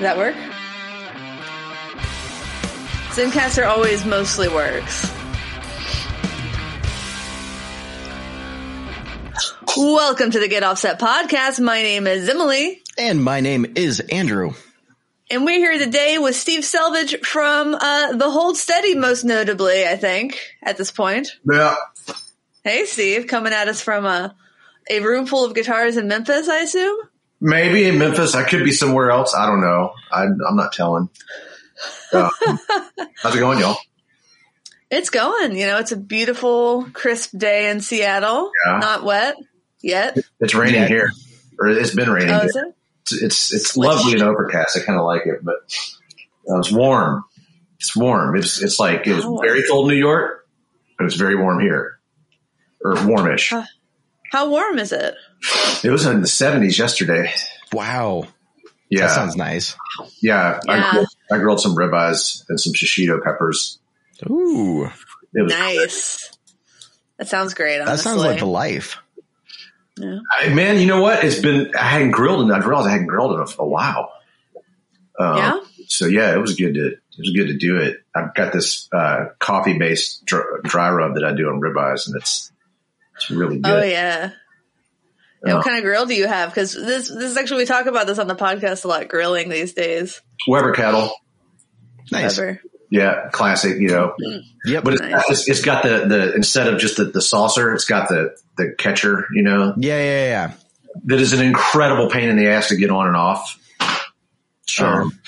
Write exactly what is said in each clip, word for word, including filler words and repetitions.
Does that work? Zencaster always mostly works. Welcome to the Get Offset Podcast. My name is Emily. And my name is Andrew. And we're here today with Steve Selvidge from uh, The Hold Steady, most notably, I think, at this point. Yeah. Hey, Steve, coming at us from a, a room full of guitars in Memphis, I assume? Maybe in Memphis. I could be somewhere else. I don't know. I, I'm not telling. Um, how's it going, y'all? It's going. You know, it's a beautiful, crisp day in Seattle. Yeah. Not wet yet. It's raining yeah. here. Or it's been raining. Oh, is it? It's it's, it's lovely and overcast. I kind of like it, but uh, it's warm. It's warm. It's it's like it was oh. very cold in New York, but it's very warm here, or warmish. Uh, how warm is it? It was in the seventies yesterday. Wow. Yeah, that sounds nice. Yeah, yeah. I, grilled, I grilled some ribeyes and some shishito peppers. Ooh, it was nice. Great. That sounds great. Honestly. That sounds like the life. Yeah. I, man, you know what? It's been I hadn't grilled, and I realized I hadn't grilled in a, a while. Um, yeah. So yeah, it was good to it was good to do it. I've got this uh, coffee based dry, dry rub that I do on ribeyes, and it's it's really good. Oh yeah. Yeah, what kind of grill do you have? Because this, this is actually, we talk about this on the podcast a lot, grilling these days. Weber kettle. Nice. Weber. Yeah, classic, you know. Mm-hmm. Yep. But it's, nice. it's, it's got the, the, instead of just the, the saucer, it's got the, the catcher, you know. Yeah, yeah, yeah. That is an incredible pain in the ass to get on and off. Sure. Um,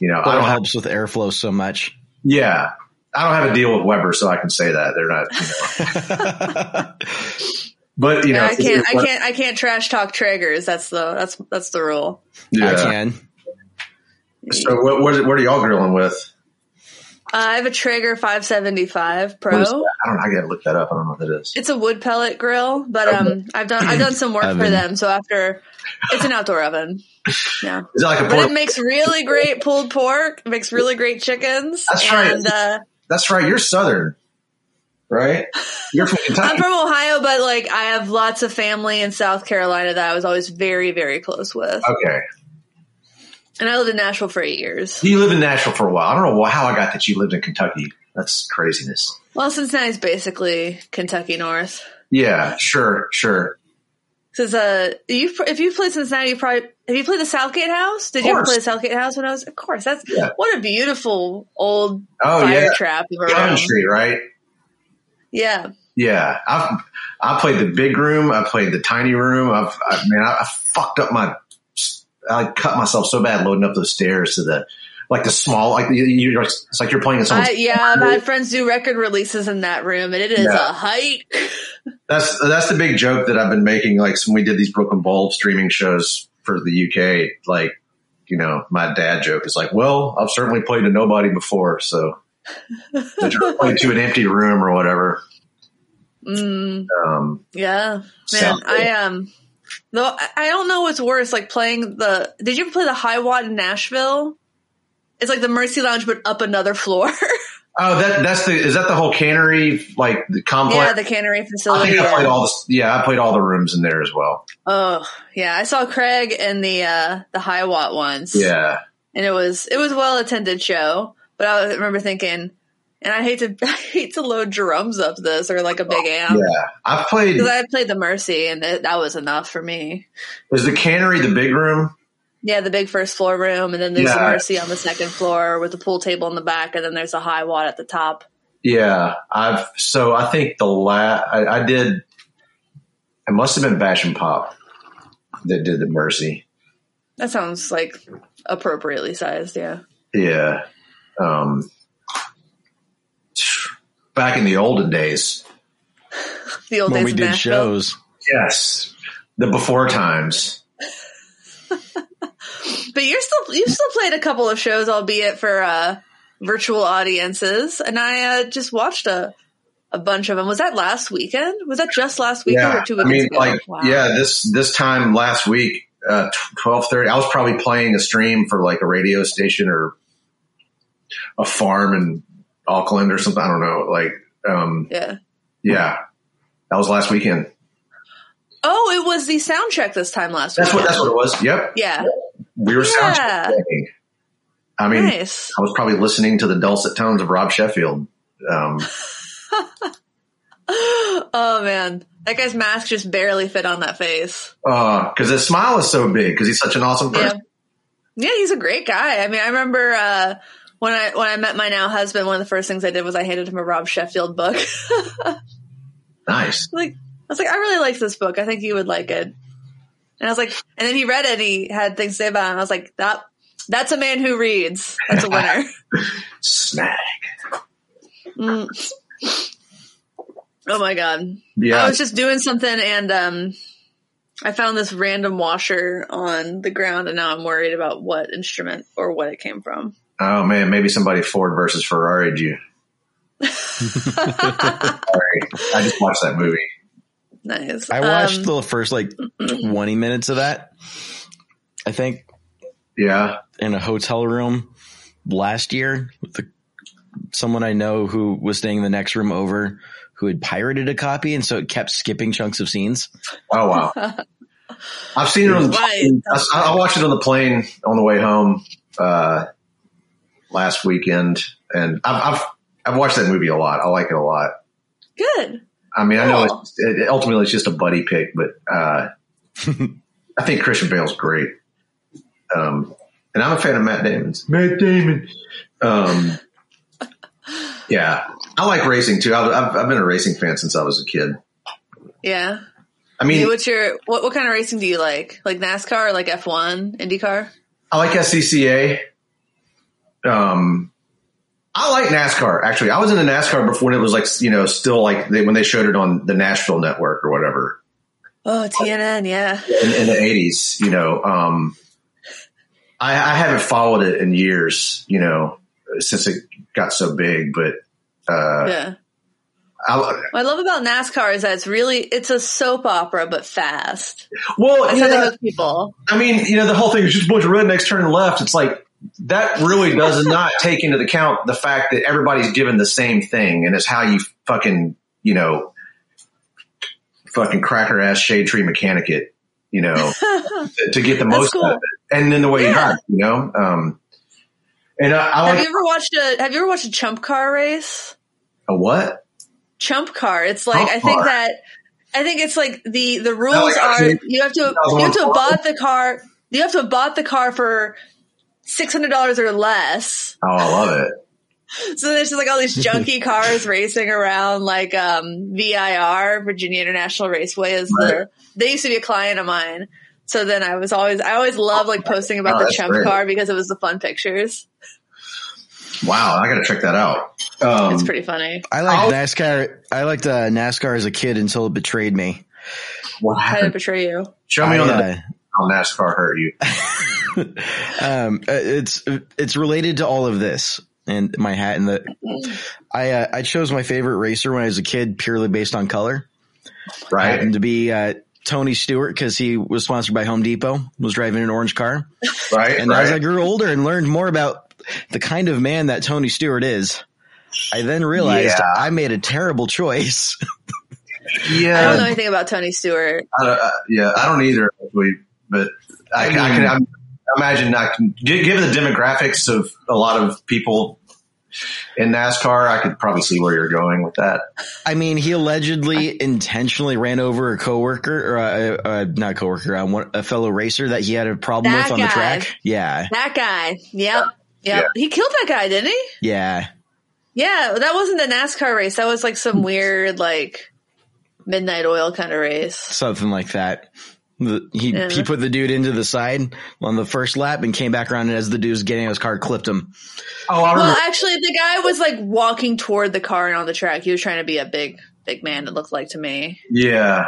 you know, but I don't it helps have, with airflow so much. Yeah. I don't have a deal with Weber, so I can say that. They're not, you know. But you know, yeah, I can't, I can't, I can't trash talk Traegers. That's the, that's, that's the rule. Yeah. I can. So what, what, what are y'all grilling with? Uh, I have a Traeger five seventy-five Pro. I don't know. I gotta look that up. I don't know what that is. It's a wood pellet grill, but, um, I've done, I've done some work oven. for them. So after it's an outdoor oven. Yeah. Is that like a but pork? It makes really great pulled pork. It makes really great chickens. That's right. And, uh, that's right. You're Southern. Right? You're from Kentucky. I'm from Ohio, but like I have lots of family in South Carolina that I was always very, very close with. Okay. And I lived in Nashville for eight years. You lived in Nashville for a while. I don't know how I got that you lived in Kentucky. That's craziness. Well, Cincinnati's basically Kentucky North. Yeah, sure, sure. Because uh, you, if you played Cincinnati, you probably have you played the Southgate House? Did you ever play the Southgate House when I was? Of course. That's yeah. what a beautiful old oh, fire yeah. trap. Country, right? Yeah. Yeah. I've, I played the big room. I played the tiny room. I've, I mean, I, I fucked up my, I cut myself so bad loading up those stairs to the, like the small, like you, you're, it's like you're playing in someone's. I, yeah. I've had friends do record releases in that room and it is yeah. a hike. That's, that's the big joke that I've been making. Like when we did these Brooklyn Bowl streaming shows for the U K, like, you know, my dad joke is like, well, I've certainly played to nobody before. So. That you're playing to an empty room or whatever. Mm, um, yeah, man. I am. Um, though I don't know what's worse, like playing the. Did you ever play the High Watt in Nashville? It's like the Mercy Lounge, but up another floor. Oh, that that's the is that the whole Cannery like the complex? Yeah, the Cannery facility. I think I played all the, yeah, I played all the rooms in there as well. Oh yeah, I saw Craig in the uh, the High Watt once. Yeah, and it was it was a well attended show. But I remember thinking, and I hate to I hate to load drums up this or like a big amp. Yeah, I've played because I played the Mercy, and it, that was enough for me. Is the Cannery the big room? Yeah, the big first floor room, and then there's yeah. the Mercy on the second floor with the pool table in the back, and then there's a High Watt at the top. Yeah, I've so I think the last I, I did. It must have been Bash and Pop that did the Mercy. That sounds like appropriately sized. Yeah. Yeah. Um, back in the olden days, the old when days we did shows, yes, the before times. But you're still you've still played a couple of shows, albeit for uh, virtual audiences, and I uh, just watched a a bunch of them. Was that last weekend? Was that just last weekend yeah, or two weeks I mean, ago? Like, wow. Yeah, this this time last week, uh, twelve thirty. I was probably playing a stream for like a radio station or. A farm in Auckland or something. I don't know. Like, um, yeah, yeah, that was last weekend. Oh, it was the sound check this time last week. That's what, that's what it was. Yep. Yeah. We were sound yeah. checking. I mean, nice. I was probably listening to the dulcet tones of Rob Sheffield. Um, oh, man. That guy's mask just barely fit on that face. Oh, uh, because his smile is so big because he's such an awesome person. Yeah. yeah, he's a great guy. I mean, I remember uh, when I when I met my now husband, one of the first things I did was I handed him a Rob Sheffield book. Nice. Like, I was like, I really like this book. I think you would like it. And I was like, and then he read it and he had things to say about it. And I was like, that that's a man who reads. That's a winner. Snag. Mm. Oh my God. Yeah. I was just doing something and um, I found this random washer on the ground and now I'm worried about what instrument or what it came from. Oh man, maybe somebody Ford versus Ferrari'd you. Sorry. I just watched that movie. Nice. I watched um, the first like twenty minutes of that, I think. Yeah. In a hotel room last year with the, someone I know who was staying in the next room over who had pirated a copy. And so it kept skipping chunks of scenes. Oh, wow. I've seen it on the plane. I, I watched it on the plane on the way home uh, last weekend. And I've, I've, I've watched that movie a lot. I like it a lot. Good. I mean, I know oh. it's, it, ultimately it's just a buddy pick, but uh, I think Christian Bale's great. Um, and I'm a fan of Matt Damon's. Matt Damon. Um, yeah. I like racing, too. I've, I've, I've been a racing fan since I was a kid. Yeah. I mean, hey, what's your what, what kind of racing do you like? Like NASCAR or like F one, IndyCar? I like S C C A. Um I like NASCAR, actually. I was into NASCAR before when it was like, you know, still like they, when they showed it on the Nashville network or whatever. Oh, T N N, yeah. In, in the eighties, you know. Um, I, I haven't followed it in years, you know, since it got so big. But uh, yeah. I, what I love about NASCAR is that it's really, it's a soap opera, but fast. Well, I yeah, people. I mean, you know, the whole thing is just a bunch of rednecks turning left. It's like, that really does not take into account the fact that everybody's given the same thing and it's how you fucking, you know, fucking cracker ass shade tree mechanic it, you know, to get the most cool. out of it. And then the way yeah. you hide, you know, um, and I, I have like, you ever watched a, have you ever watched a chump car race? A what? Chump car. It's like, chump I think car. that, I think it's like the, the rules no, like, are you have to, you have to have bought the car. You have to have bought the car for six hundred dollars or less. Oh, I love it. So there's just like all these junky cars racing around like um, V I R, Virginia International Raceway. Is right. the, They used to be a client of mine. So then I was always, I always loved like posting about oh, the chump great. car because it was the fun pictures. Wow. I got to check that out. Um, it's pretty funny. I liked NASCAR. I liked uh, NASCAR as a kid until it betrayed me. What happened? How did it betray you? Show me I, on the uh, how NASCAR hurt you. um, it's it's related to all of this and my hat and the. I uh, I chose my favorite racer when I was a kid purely based on color. Right, happened to be uh, Tony Stewart because he was sponsored by Home Depot. Was driving an orange car. Right, and right. as I grew older and learned more about the kind of man that Tony Stewart is, I then realized yeah. I made a terrible choice. yeah, I don't know anything about Tony Stewart. I don't, uh, yeah, I don't either. But I, I, mean, I can. I'm, imagine not given the demographics of a lot of people in NASCAR, I could probably see where you're going with that. I mean, he allegedly intentionally ran over a coworker or a, a, not coworker, a fellow racer that he had a problem that with on guy. the track. Yeah. That guy. Yep. Yep. Yeah. He killed that guy, didn't he? Yeah. Yeah. That wasn't a NASCAR race. That was like some weird, like midnight oil kind of race. Something like that. The, he yeah. he put the dude into the side on the first lap and came back around and as the dude was getting his car, clipped him. Oh, I well, actually, the guy was like walking toward the car and on the track. He was trying to be a big, big man. It looked like to me. Yeah.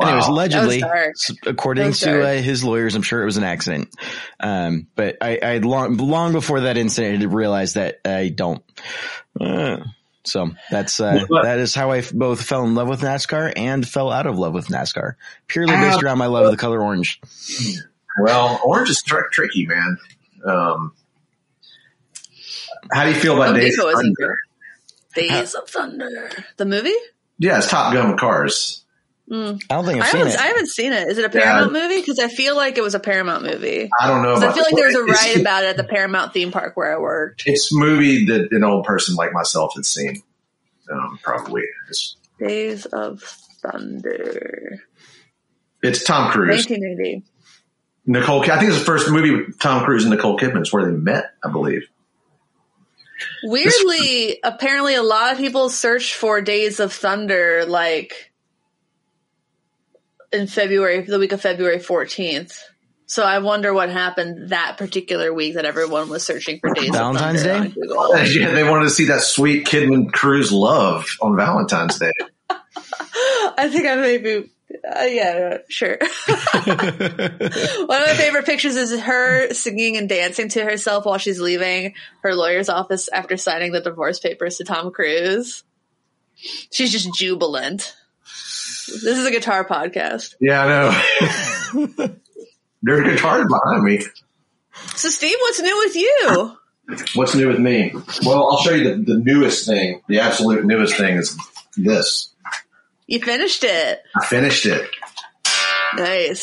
Wow. Anyways, allegedly, according to uh, his lawyers, I'm sure it was an accident. Um, but I, I long long before that incident, I did realize that I don't. Uh, So that's uh, that is how I f- both fell in love with NASCAR and fell out of love with NASCAR, purely based around my love of the color orange. Well, orange is tr- tricky, man. Um, how do you feel about Days of Thunder? Days of Thunder, the movie? Yeah, it's Top Gun with cars. Mm. I don't think I've I seen it. I haven't seen it. Is it a Paramount yeah. movie? Because I feel like it was a Paramount movie. I don't know. About I feel like there was a riot about it at the Paramount theme park where I worked. It's a movie that an old person like myself had seen. Um, probably. It's, Days of Thunder. It's Tom Cruise. nineteen eighty. Nicole, I think it's the first movie with Tom Cruise and Nicole Kidman. It's where they met, I believe. Weirdly, this, apparently a lot of people search for Days of Thunder, like, in February, the week of February fourteenth. So I wonder what happened that particular week that everyone was searching for Days Valentine's of Thunder. Valentine's Day? Yeah, they wanted to see that sweet Kidman Cruise love on Valentine's Day. I think I may be... Uh, yeah, sure. One of my favorite pictures is her singing and dancing to herself while she's leaving her lawyer's office after signing the divorce papers to Tom Cruise. She's just jubilant. This is a guitar podcast. Yeah, I know. There's guitars behind me. So, Steve, what's new with you? What's new with me? Well, I'll show you the, the newest thing. The absolute newest thing is this. You finished it. I finished it. Nice.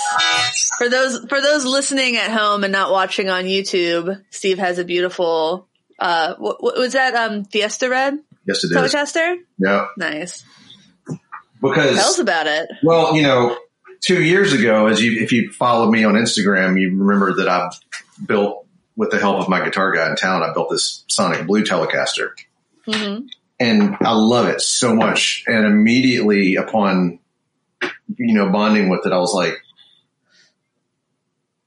For those for those listening at home and not watching on YouTube, Steve has a beautiful. Uh, what, what was that? Um, Fiesta Red. Yes, it is. Coachester. Yeah. Nice. Because tell us about it. Well, you know, two years ago, as you if you followed me on Instagram, you remember that I built with the help of my guitar guy in town. I built this Sonic Blue Telecaster. Mm-hmm. And I love it so much. And immediately upon, you know, bonding with it, I was like,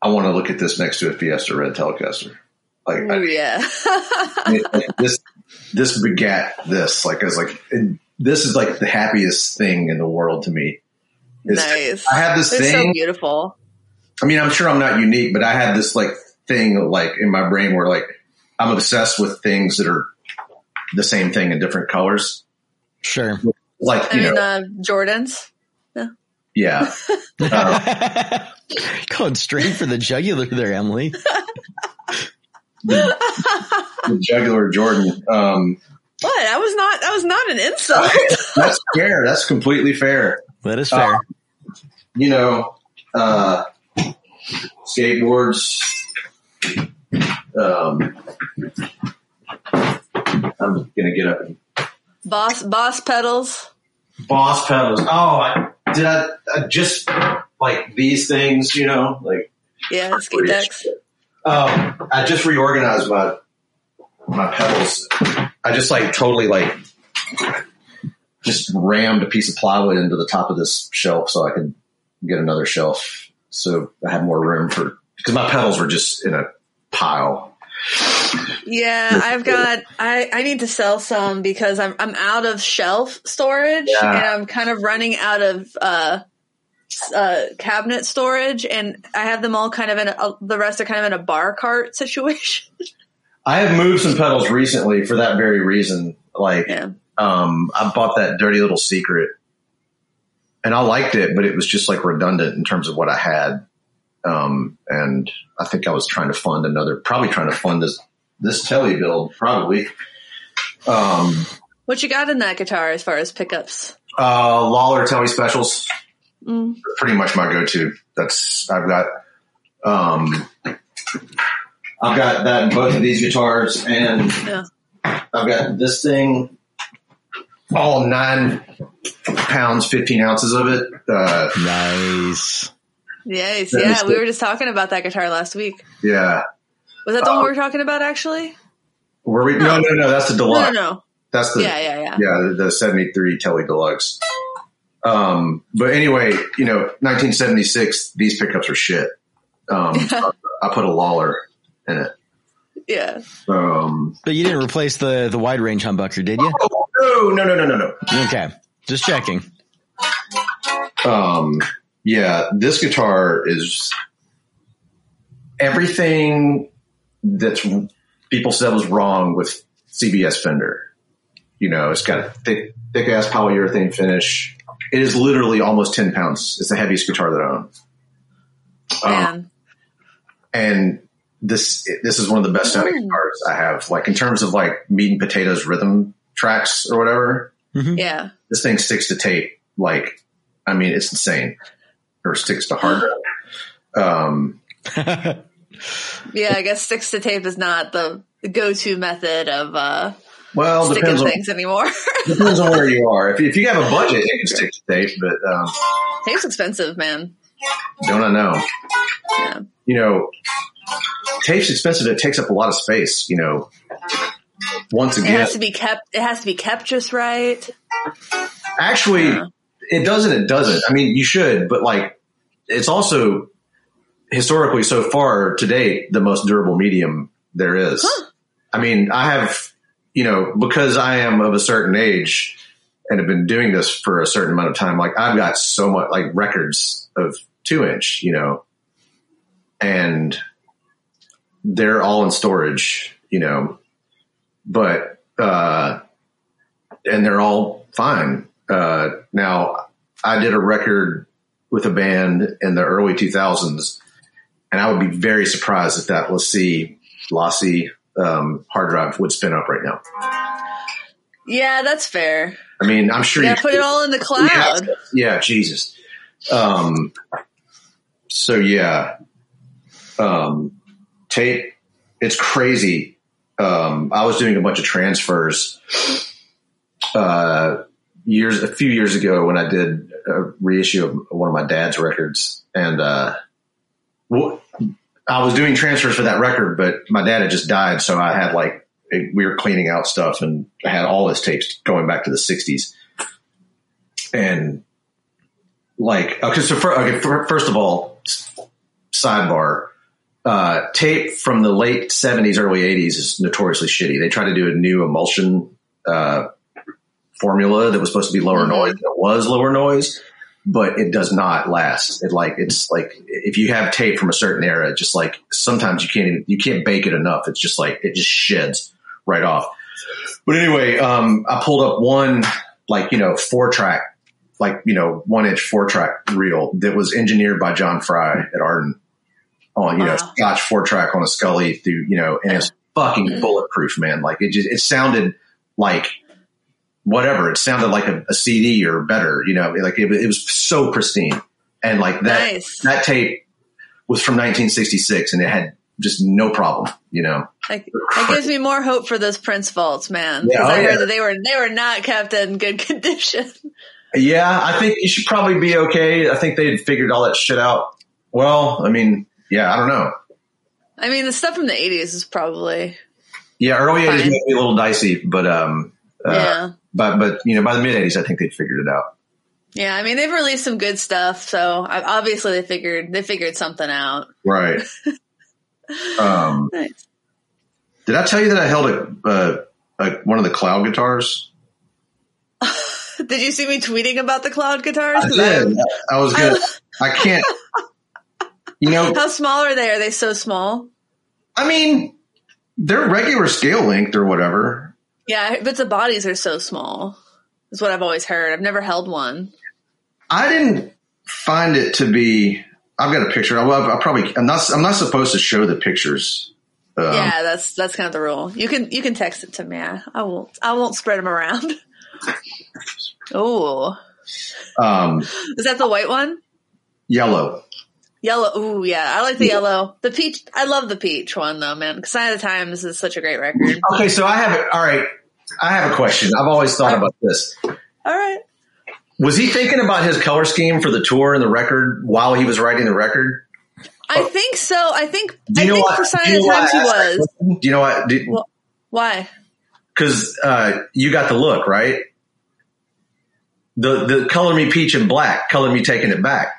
I want to look at this next to a Fiesta Red Telecaster. Like, Ooh, I, yeah, it, like this, this begat this. Like, I was like, this is like the happiest thing in the world to me. It's, nice. I have this it's thing. So beautiful. I mean, I'm sure I'm not unique, but I have this like thing, like in my brain where like I'm obsessed with things that are the same thing in different colors. Sure. Like, you I mean, know, uh, Jordans. Yeah. Yeah. Uh, going straight for the jugular there, Emily. the, the jugular Jordan. Um, what? I was not, that was not an insult. That's fair. That's completely fair. That is fair. Uh, you know, uh, skateboards, um, I'm gonna get up and boss boss pedals. Boss pedals. Oh, I, did I, I just like these things? You know, like yeah, skate decks. Um, I just reorganized my my pedals. I just like totally like just rammed a piece of plywood into the top of this shelf so I could get another shelf, so I had more room for because my pedals were just in a pile. Yeah, I've got I, I need to sell some because I'm I'm out of shelf storage yeah. and I'm kind of running out of uh, uh, cabinet storage and I have them all kind of in a, the rest are kind of in a bar cart situation. I have moved some pedals recently for that very reason. Like yeah. um, I bought that Dirty Little Secret and I liked it, but it was just like redundant in terms of what I had. Um, and I think I was trying to fund another, probably trying to fund this, this Tele build, probably. Um, what you got in that guitar as far as pickups? Uh, Lawler Tele specials. Mm. Pretty much my go-to. That's, I've got, um, I've got that, both of these guitars and yeah. I've got this thing, all nine pounds, fifteen ounces of it. Uh, nice. Yes, yeah, we were just talking about that guitar last week. Yeah. Was that the um, one we were talking about, actually? Were we? No, no, no, that's the Deluxe. No, no, no. That's the, yeah, yeah, yeah. Yeah, the, the seventy-three Tele Deluxe. Um, but anyway, you know, nineteen seventy-six, these pickups are shit. Um, I, I put a Lawler in it. Yeah. Um, but you didn't replace the, the wide range humbucker, did you? Oh, no, no, no, no, no, no. Okay, just checking. Um... Yeah, this guitar is everything that people said was wrong with C B S Fender. You know, it's got a thick, thick ass polyurethane finish. It is literally almost ten pounds. It's the heaviest guitar that I own. Um, Man. And this, this is one of the best sounding mm. guitars I have. Like in terms of like meat and potatoes rhythm tracks or whatever. Mm-hmm. Yeah. This thing sticks to tape like I mean, it's insane. Or sticks to hard drive. Um, yeah, I guess sticks to tape is not the, the go-to method of uh, well, sticking things on, anymore. Depends on where you are. If, if you have a budget, you can stick to tape. But um, tape's expensive, man. Don't I know? Yeah. You know, tape's expensive. It takes up a lot of space. You know, once again, it has to be kept. It has to be kept just right. Actually, yeah. It doesn't. It doesn't. I mean, you should, but like, it's also historically so far to date the most durable medium there is. Huh. I mean, I have, you know, because I am of a certain age and have been doing this for a certain amount of time. Like, I've got so much like records of two inch, you know, and they're all in storage, you know, but, uh, and they're all fine. Uh, now I did a record with a band in the early two thousands, and I would be very surprised if that lossy, lossy, um, hard drive would spin up right now. Yeah, that's fair. I mean, I'm sure yeah, you put it all in the cloud. Yeah. yeah Jesus. Um, so yeah, um, tape, it's crazy. Um, I was doing a bunch of transfers, uh, years, a few years ago when I did a reissue of one of my dad's records, and, uh, well, I was doing transfers for that record, but my dad had just died. So I had like, we were cleaning out stuff, and I had all his tapes going back to the sixties. And like, okay, so for, okay, for, first of all, sidebar, uh, tape from the late seventies, early eighties is notoriously shitty. They tried to do a new emulsion, uh, formula that was supposed to be lower noise. It was lower noise, but it does not last. It like, it's like, if you have tape from a certain era, just like sometimes you can't even, you can't bake it enough. It's just like, it just sheds right off. But anyway, um, I pulled up one, like, you know, four track, like, you know, one inch four track reel that was engineered by John Fry at Arden on, you wow. know, Scotch four track on a Scully through, you know, and it's fucking bulletproof, man. Like, it just, it sounded like, whatever, it sounded like a, a C D or better, you know, like it, it was so pristine. And like that, nice. That tape was from nineteen sixty-six, and it had just no problem, you know. Like, that gives me more hope for those Prince vaults, man. Yeah, oh, I heard yeah. that they were, they were not kept in good condition. Yeah. I think you should probably be okay. I think they'd figured all that shit out. Well, I mean, yeah, I don't know. I mean, the stuff from the eighties is probably. Yeah. Early eighties might be a little dicey, but, um, uh, yeah. But, but, you know, by the mid eighties, I think they'd figured it out. Yeah. I mean, they've released some good stuff. So obviously they figured, they figured something out. Right. um, nice. Did I tell you that I held a, uh, a, one of the cloud guitars? Did you see me tweeting about the cloud guitars? I did. I, I was going to, I can't, you know. How small are they? Are they so small? I mean, they're regular scale length or whatever. Yeah, but the bodies are so small, is what I've always heard. I've never held one. I didn't find it to be. I've got a picture. I love. I probably. I'm not. I'm not supposed to show the pictures. Um, yeah, that's that's kind of the rule. You can you can text it to me. I, I won't. I won't spread them around. Oh, um, is that the white one? Yellow. Yellow. Ooh, yeah. I like the yellow. The peach. I love the peach one though, man. Because Sign of the Times is such a great record. Okay. So I have it. All right. I have a question. I've always thought about this. All right. Was he thinking about his color scheme for the tour and the record while he was writing the record? I think so. I think, I think for Sign of the Times he was. Do you know what? Do, well, why? Because uh, you got the look, right? The, the color me peach and black, color me taking it back.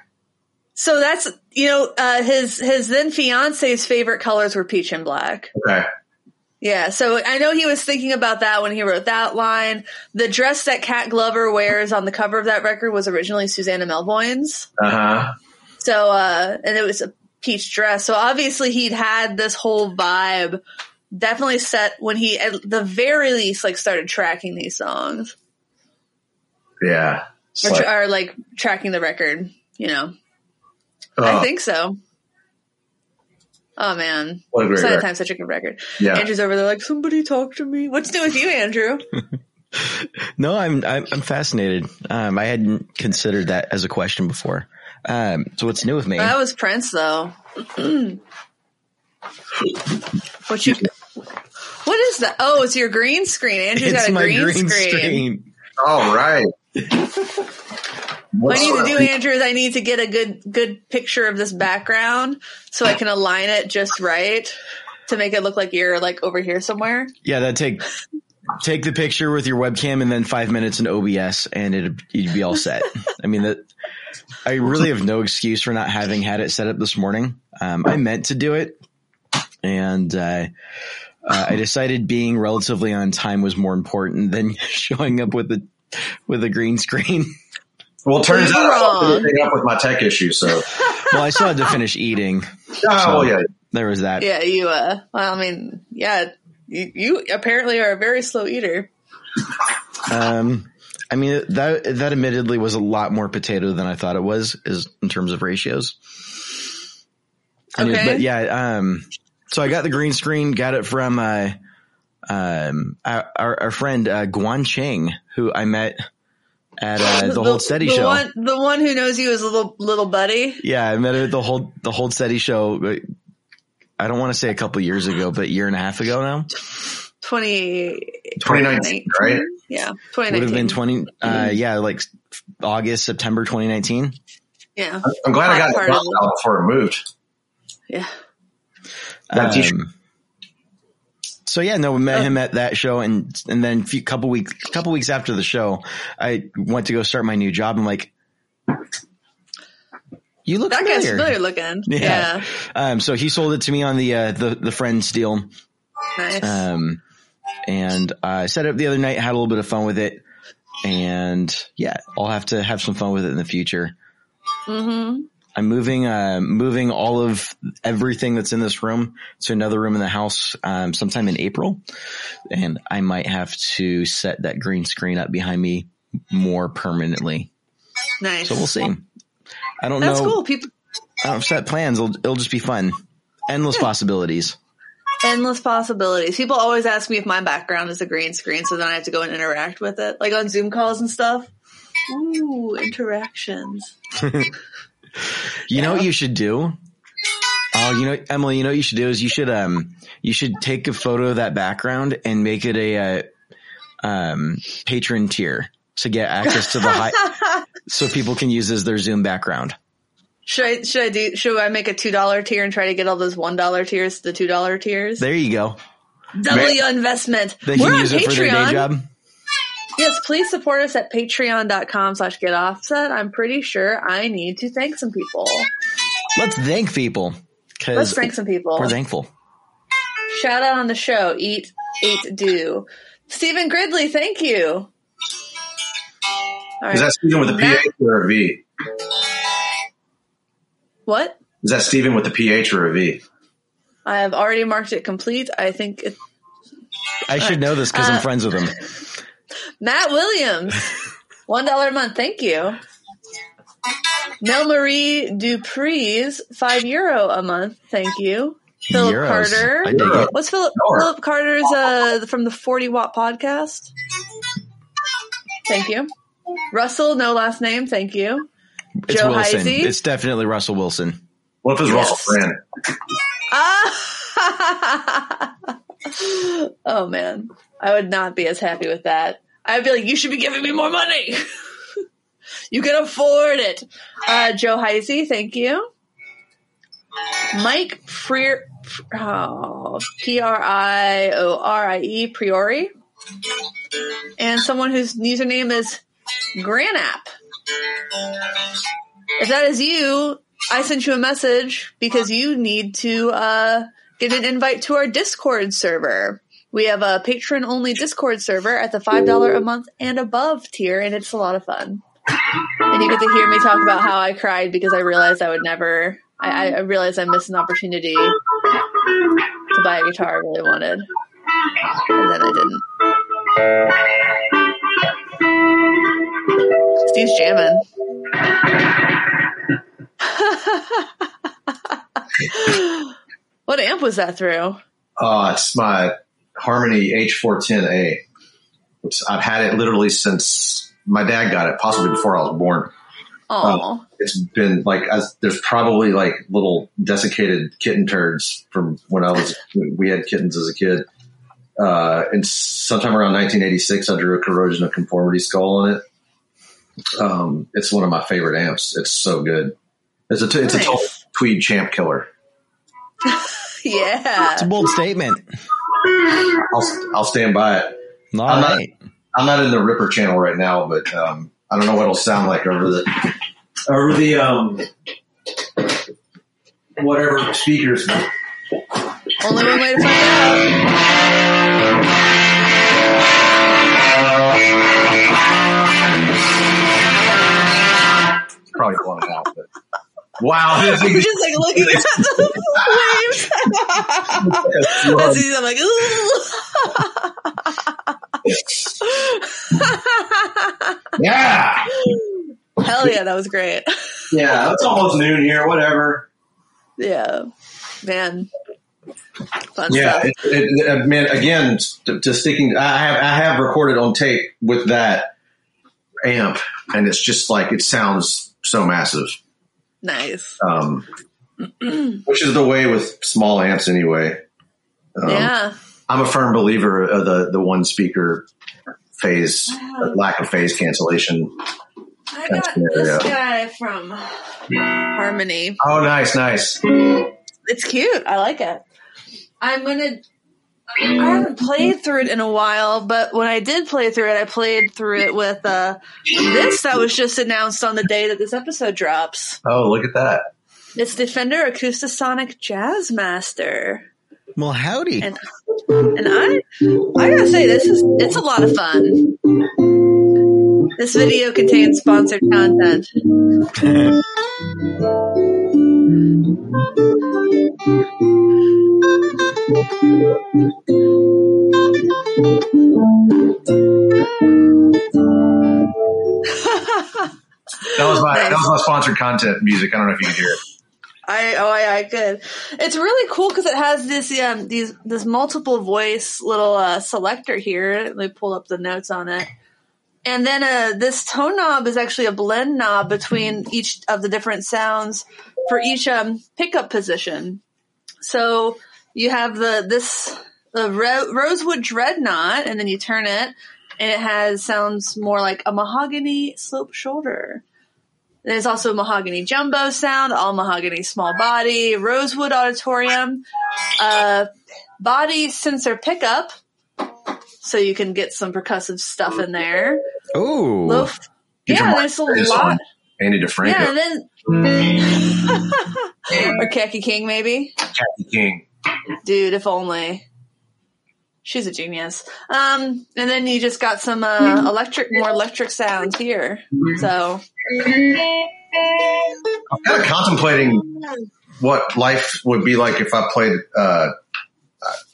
So that's, you know, uh, his, his then fiance's favorite colors were peach and black. Okay. Yeah. So I know he was thinking about that when he wrote that line. The dress that Cat Glover wears on the cover of that record was originally Susanna Melvoin's. Uh huh. So, uh, and it was a peach dress. So obviously he'd had this whole vibe definitely set when he, at the very least, like started tracking these songs. Yeah. Or, like, or like tracking the record, you know. Oh. I think so. Oh, man. What a great Sign of the Times, such a good record. Yeah. Andrew's over there like, somebody talk to me. What's new with you, Andrew? No, I'm, I'm, I'm fascinated. Um, I hadn't considered that as a question before. Um, so what's new with me? That was Prince though. What you, what is that? Oh, it's your green screen. Andrew's got a green, green screen. screen. All right. What I need to do, Andrew, is I need to get a good, good picture of this background so I can align it just right to make it look like you're like over here somewhere. Yeah, that take, take the picture with your webcam and then five minutes in O B S and it you'd be all set. I mean, that I really have no excuse for not having had it set up this morning. Um, I meant to do it and, uh, uh, I decided being relatively on time was more important than showing up with a, with a green screen. Well, it turns out I was up with my tech issue, so. Well, I still had to finish eating. Oh, so yeah. There was that. Yeah, you, uh, well, I mean, yeah, you, you apparently are a very slow eater. Um, I mean, that, that admittedly was a lot more potato than I thought it was, is in terms of ratios. Okay. Anyways, but yeah, um, so I got the green screen, got it from, uh, um, our, our, our friend, uh, Guan Cheng, who I met at uh, the, the Hold Steady the show. One, the one who knows you as a little little buddy. Yeah, I met her at the Hold the Hold Steady show. I don't want to say a couple years ago, but a year and a half ago now. twenty, twenty nineteen, twenty nineteen, right? Yeah, twenty nineteen. Would have been twenty uh yeah, like August, September twenty nineteen. Yeah. I'm glad I got it out before it moved. Yeah. That um, So yeah, no, we met oh. him at that show, and and then a few, couple weeks, couple weeks after the show, I went to go start my new job. I'm like, you look that familiar. guy's familiar looking, yeah. yeah. Um, so he sold it to me on the uh, the the Friends deal. Nice. Um, and I uh, set it up the other night, had a little bit of fun with it, and yeah, I'll have to have some fun with it in the future. Mm-hmm. I'm moving, uh, moving all of everything that's in this room to another room in the house, um, sometime in April. And I might have to set that green screen up behind me more permanently. Nice. So we'll see. I don't that's know. That's cool. People, I don't set plans. It'll, it'll just be fun. Endless yeah. possibilities. Endless possibilities. People always ask me if my background is a green screen. So then I have to go and interact with it, like on Zoom calls and stuff. Ooh, interactions. You yeah. know what you should do? Oh, you know, Emily, you know what you should do is you should, um, you should take a photo of that background and make it a, uh, um, patron tier to get access to the high, so people can use as their Zoom background. Should I, should I do, should I make a two dollar tier and try to get all those one dollar tiers to the two dollar tiers? There you go. Double your investment. They We're can on use Patreon. It for their day job. Yes, please support us at patreon.com slash getoffset. I'm pretty sure I need to thank some people. Let's thank people. Let's thank some people. We're thankful. Shout out on the show. Eat, eat, do. Stephen Gridley, thank you. All right. Is that Stephen with a P H or a V? What? Is that Stephen with a P H or a V? I have already marked it complete. I think it's... I should know this because uh, I'm friends with him. Matt Williams, one dollar a month. Thank you. Mel Marie Dupree's, five euro a month. Thank you. Philip Euros. Carter. What's Philip, Philip Carter's uh, from the forty watt podcast? Thank you. Russell, no last name. Thank you. It's Joe Wilson. Heisey. It's definitely Russell Wilson. What if it's yes. Russell Brand? Ah! Oh, man. I would not be as happy with that. I'd be like, you should be giving me more money. You can afford it. Uh, Joe Heisey, thank you. Mike Prior, oh, P R I O R I E, Priori. And someone whose username is Granap. If that is you, I sent you a message because you need to uh, get an invite to our Discord server. We have a patron-only Discord server at the five dollars a month and above tier, and it's a lot of fun. And you get to hear me talk about how I cried because I realized I would never – I, I realized I missed an opportunity to buy a guitar I really wanted. And then I didn't. Steve's jamming. What amp was that through? Oh, uh, it's my – Harmony H four ten A. I've had it literally since my dad got it, possibly before I was born. Oh, um, it's been like, I, there's probably like little desiccated kitten turds from when I was, we had kittens as a kid. Uh, and sometime around nineteen eighty-six, I drew a corrosion of conformity skull on it. Um, it's one of my favorite amps. It's so good. It's a, t- nice. It's a t- tweed champ killer. Yeah. It's a bold statement. I'll, I'll stand by it. All I'm, right. not, I'm not in the Ripper channel right now, but, um, I don't know what it'll sound like over the, over the, um, whatever speakers. Only one way to find out. It's probably blown out, but wow. I'm just like looking at the waves. As he's, I'm like, ooh. Yeah. Hell yeah, that was great. Yeah, it's almost noon here, whatever. Yeah, man. Fun yeah, stuff. It, it, man. Again, to, to sticking, I have I have recorded on tape with that amp, and it's just like it sounds so massive. Nice. Um, which is the way with small amps, anyway. Um, yeah, I'm a firm believer of the the one speaker phase, wow. lack of phase cancellation. I got scenario. This guy from Harmony. Oh, nice, nice. It's cute. I like it. I'm gonna. I haven't played through it in a while, but when I did play through it, I played through it with uh, this that was just announced on the day that this episode drops. Oh, look at that! It's the Fender Acoustasonic Jazzmaster. Well, howdy! And, and I, I gotta say, this is it's a lot of fun. This video contains sponsored content. That was my nice. That was my sponsored content music. I don't know if you can hear it. I oh yeah, I could. It's really cool because it has this um these this multiple voice little uh, selector here. They pulled up the notes on it. And then uh, this tone knob is actually a blend knob between each of the different sounds for each um, pickup position. So you have the this the ro- rosewood dreadnought, and then you turn it, and it has sounds more like a mahogany slope shoulder. There's also a mahogany jumbo sound, all mahogany small body, rosewood auditorium, uh, body sensor pickup. So you can get some percussive stuff in there. Ooh. Low, yeah, there's a lot. Andy DeFranco. Yeah, and then... Mm. Or Khaki King, maybe? Khaki King. Dude, if only. She's a genius. Um, and then you just got some uh, electric, more electric sounds here. So... I'm kind of contemplating what life would be like if I played... Uh,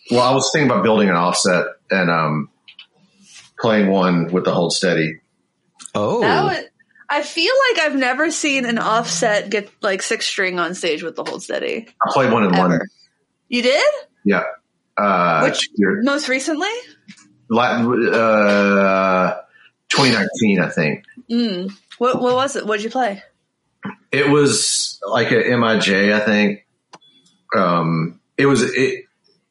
well, I was thinking about building an offset and um, playing one with the Hold Steady. Oh, would, I feel like I've never seen an offset get like six string on stage with the Hold Steady. I played one in ever. London. You did? Yeah. Uh, Which most recently? Uh, twenty nineteen, I think. Mm. What What was it? What did you play? It was like a M I J, I think. Um, it was it.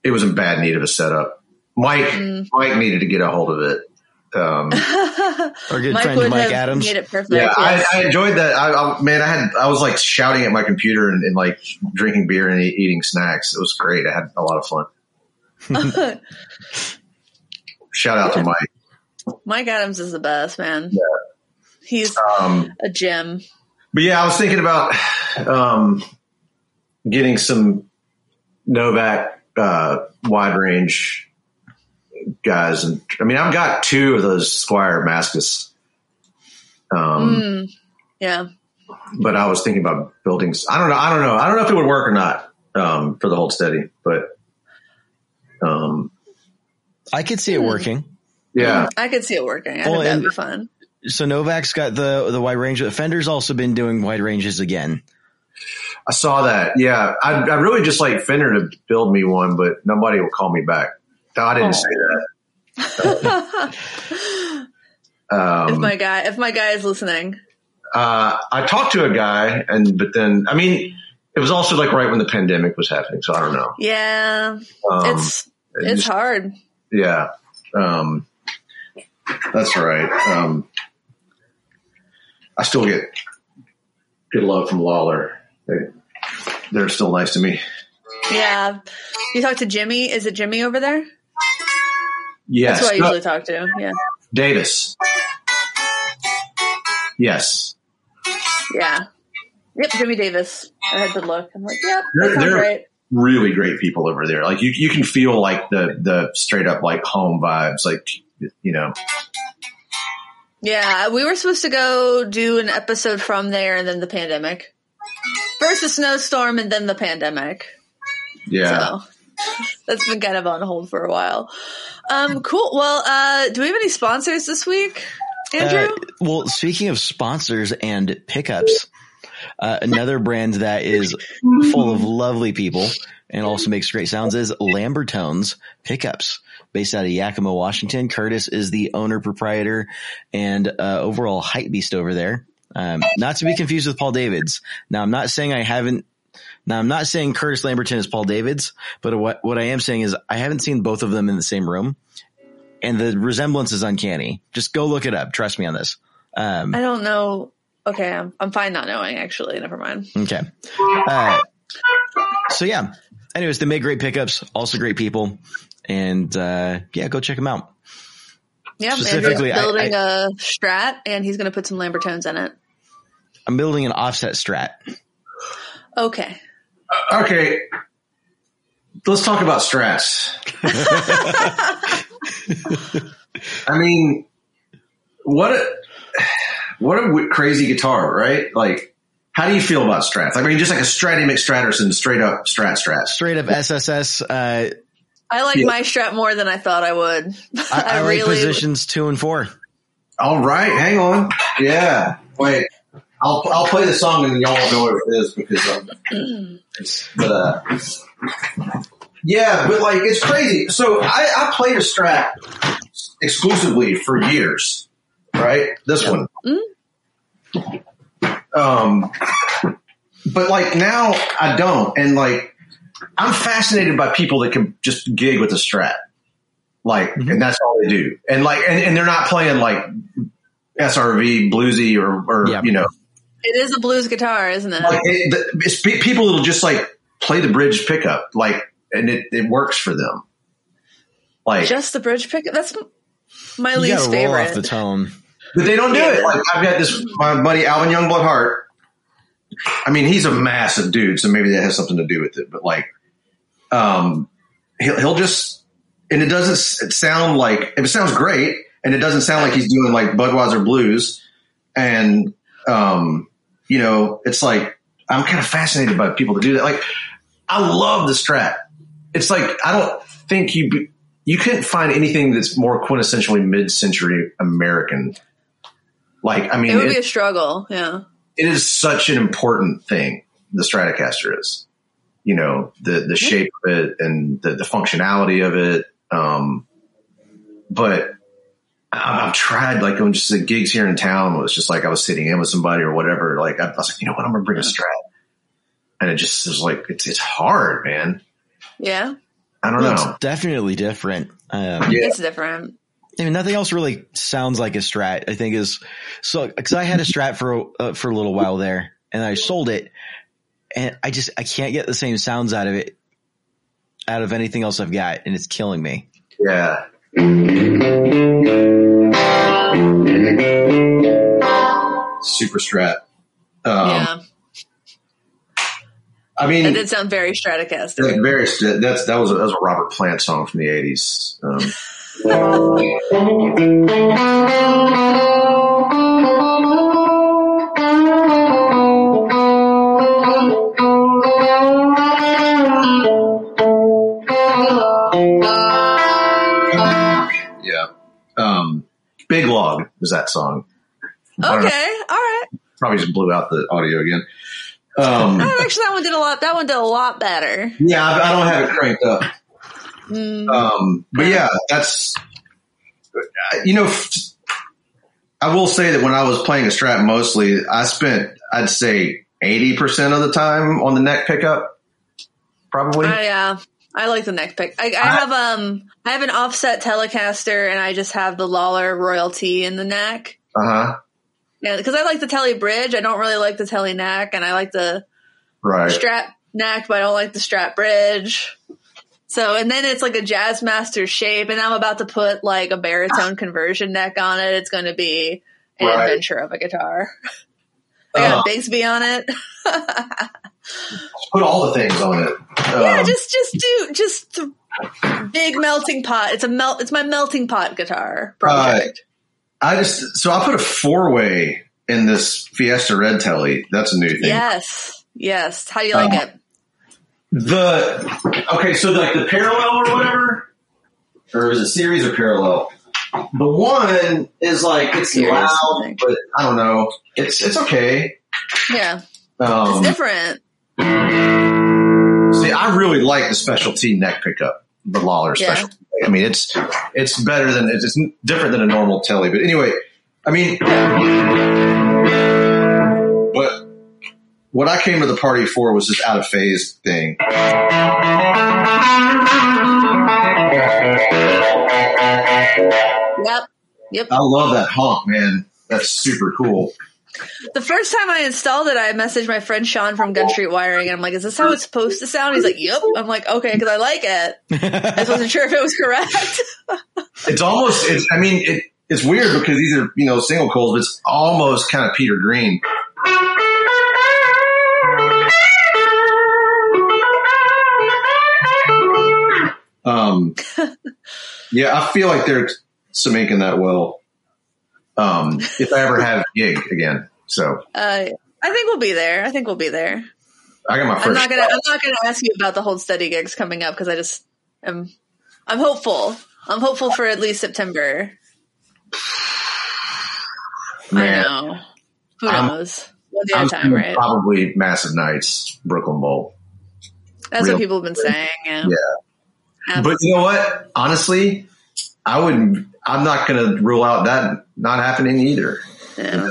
It was in bad need of a setup. Mike mm. Mike needed to get a hold of it. Um, Our good Mike friend Mike Adams made it perfect. Yeah, yes. I, I enjoyed that. I, I, man, I had I was like shouting at my computer and, and like drinking beer and e- eating snacks. It was great. I had a lot of fun. Shout out yeah. to Mike. Mike Adams is the best, man. Yeah. He's um, a gem. But yeah, I was thinking about um, getting some Novak. Uh, wide range guys, and I mean, I've got two of those Squire Mascus. Um, mm, yeah, but I was thinking about building. I don't know. I don't know. I don't know if it would work or not um, for the Hold Steady, but um, I could see it working. Yeah, I could see it working. I think well, that'd be fun. So Novak's got the the wide range. The Fender's also been doing wide ranges again. I saw that. Yeah. I, I really just like Fender to build me one, but nobody will call me back. No, I didn't oh. say that. um, if my guy, if my guy is listening, uh, I talked to a guy, and but then I mean, it was also like right when the pandemic was happening, so I don't know. Yeah, um, it's it's just hard. Yeah, um, that's right. Um, I still get good love from Lawler. They, they're still nice to me. Yeah. You talk to Jimmy. Is it Jimmy over there? Yes. That's who I usually no. talk to. Yeah. Davis. Yes. Yeah. Yep. Jimmy Davis. I had to look. I'm like, yep. They're, they're right. really great people over there. Like you, you can feel like the, the straight up like home vibes. Like, you know. Yeah. We were supposed to go do an episode from there and then the pandemic. First the snowstorm and then the pandemic. Yeah. So that's been kind of on hold for a while. Um, cool. Well, uh, do we have any sponsors this week, Andrew? Uh, well, speaking of sponsors and pickups, uh, another brand that is full of lovely people and also makes great sounds is Lambertone's Pickups, based out of Yakima, Washington. Curtis is the owner, proprietor, and uh, overall hype beast over there. Um, not to be confused with Paul Davids. Now, I'm not saying I haven't. Now, I'm not saying Curtis Lamberton is Paul Davids, but what what I am saying is I haven't seen both of them in the same room, and the resemblance is uncanny. Just go look it up. Trust me on this. Um, I don't know. Okay, I'm, I'm fine not knowing, actually. Never mind. Okay. Uh, so, yeah. Anyways, they make great pickups, also great people, and uh, yeah, go check them out. Yeah, specifically, Andrew's building I, I, a Strat, and he's going to put some Lambertones in it. I'm building an offset Strat. Okay. Okay. Let's talk about stress. I mean, what a, what a crazy guitar, right? Like, how do you feel about strats? I mean, just like a Strat Emic Straterson, straight up Strat Strat. Straight up S S S. Uh, I like yeah. my Strat more than I thought I would. I, I, I like really positions would. two and four. All right. Hang on. Yeah. Wait. I'll I'll play the song and y'all won't know what it is because um, it's, but uh, yeah, but like it's crazy. So I, I played a Strat exclusively for years, right? This yeah. one, mm-hmm. um, but like now I don't, and like I'm fascinated by people that can just gig with a Strat, like, mm-hmm. and that's all they do, and like, and, and they're not playing like S R V bluesy or or yeah. you know. It is a blues guitar, isn't it? Like it it's people that'll just like play the bridge pickup, like, and it, it works for them. Like just the bridge pickup. That's my you least roll favorite. Off the tone, but they don't do yeah. it. Like I've got this my buddy Alvin Youngblood Hart. I mean, he's a massive dude, so maybe that has something to do with it. But like, um, he'll he'll just and it doesn't it sound like it sounds great, and it doesn't sound like he's doing like Budweiser blues, and. Um, you know, it's like, I'm kind of fascinated by people that do that. Like, I love the Strat. It's like, I don't think you, be, you couldn't find anything that's more quintessentially mid-century American. Like, I mean, it would it, be a struggle. Yeah. It is such an important thing. The Stratocaster is, you know, the, the shape of it and the, the functionality of it. Um, but I've tried, like, on just the gigs here in town, it was just like I was sitting in with somebody or whatever. Like, I was like, you know what? I'm going to bring a Strat. And it just was like, it's it's hard, man. Yeah. I don't know. It's definitely different. Um, yeah. It's different. I mean, nothing else really sounds like a Strat, I think, is so because I had a Strat for, uh, for a little while there and I sold it. And I just, I can't get the same sounds out of it, out of anything else I've got. And it's killing me. Yeah. Super Strat. Um, yeah. I mean, that did sound very Stratocaster. Like very. That's that was a, that was a Robert Plant song from the eighties. Um, Big Log is that song. Okay, all right. Probably just blew out the audio again. Um, Actually, that one did a lot. That one did a lot better. Yeah, I, I don't have it cranked up. Mm. Um, but yeah, that's you know, I will say that when I was playing a Strat mostly, I spent, I'd say, eighty percent of the time on the neck pickup, probably. I, uh, I like the neck pick. I, I, I have um, I have an offset Telecaster, and I just have the Lawler royalty in the neck. Uh huh. Yeah, because I like the Tele bridge. I don't really like the Tele neck, and I like the right. Strat neck, but I don't like the Strat bridge. So, and then it's like a Jazz Master shape, and I'm about to put like a baritone conversion neck on it. It's going to be an right. adventure of a guitar. I got a Bigsby on it. Put all the things on it. Um, yeah, just just do just th- big melting pot. It's a melt. It's my melting pot guitar project. Uh, I just so I put a four way in this Fiesta Red Tele. That's a new thing. Yes, yes. How do you like um, it? The okay, so like the parallel or whatever, or is it series or parallel? The one is like it's series, loud, but I don't know. It's it's okay. Yeah, um, it's different. See, I really like the specialty neck pickup, the Lawler yeah. specialty. I mean, it's it's better than it's different than a normal Tele. But anyway, I mean, what what I came to the party for was this out of phase thing. Yep. Yep. I love that honk, man. That's super cool. The first time I installed it, I messaged my friend Sean from Gun Street Wiring, and I'm like, is this how it's supposed to sound? He's like, yep. I'm like, okay, because I like it. I just wasn't sure if it was correct. It's almost, it's, I mean, it, it's weird because these are, you know, single coils, but it's almost kind of Peter Green. Um, yeah, I feel like there's some ink in that well. Um, if I ever have a gig again, so uh, I think we'll be there. I think we'll be there. I got my first. I'm not gonna. I'm not gonna ask you about the Hold Steady gigs coming up because I just am. I'm hopeful. I'm hopeful for at least September. Man, I know. Who knows? One day at a time, right? Probably massive nights, Brooklyn Bowl. That's Real what people have been big. saying. Yeah. yeah. But you know what? Honestly, I wouldn't. I'm not going to rule out that not happening either. Yeah.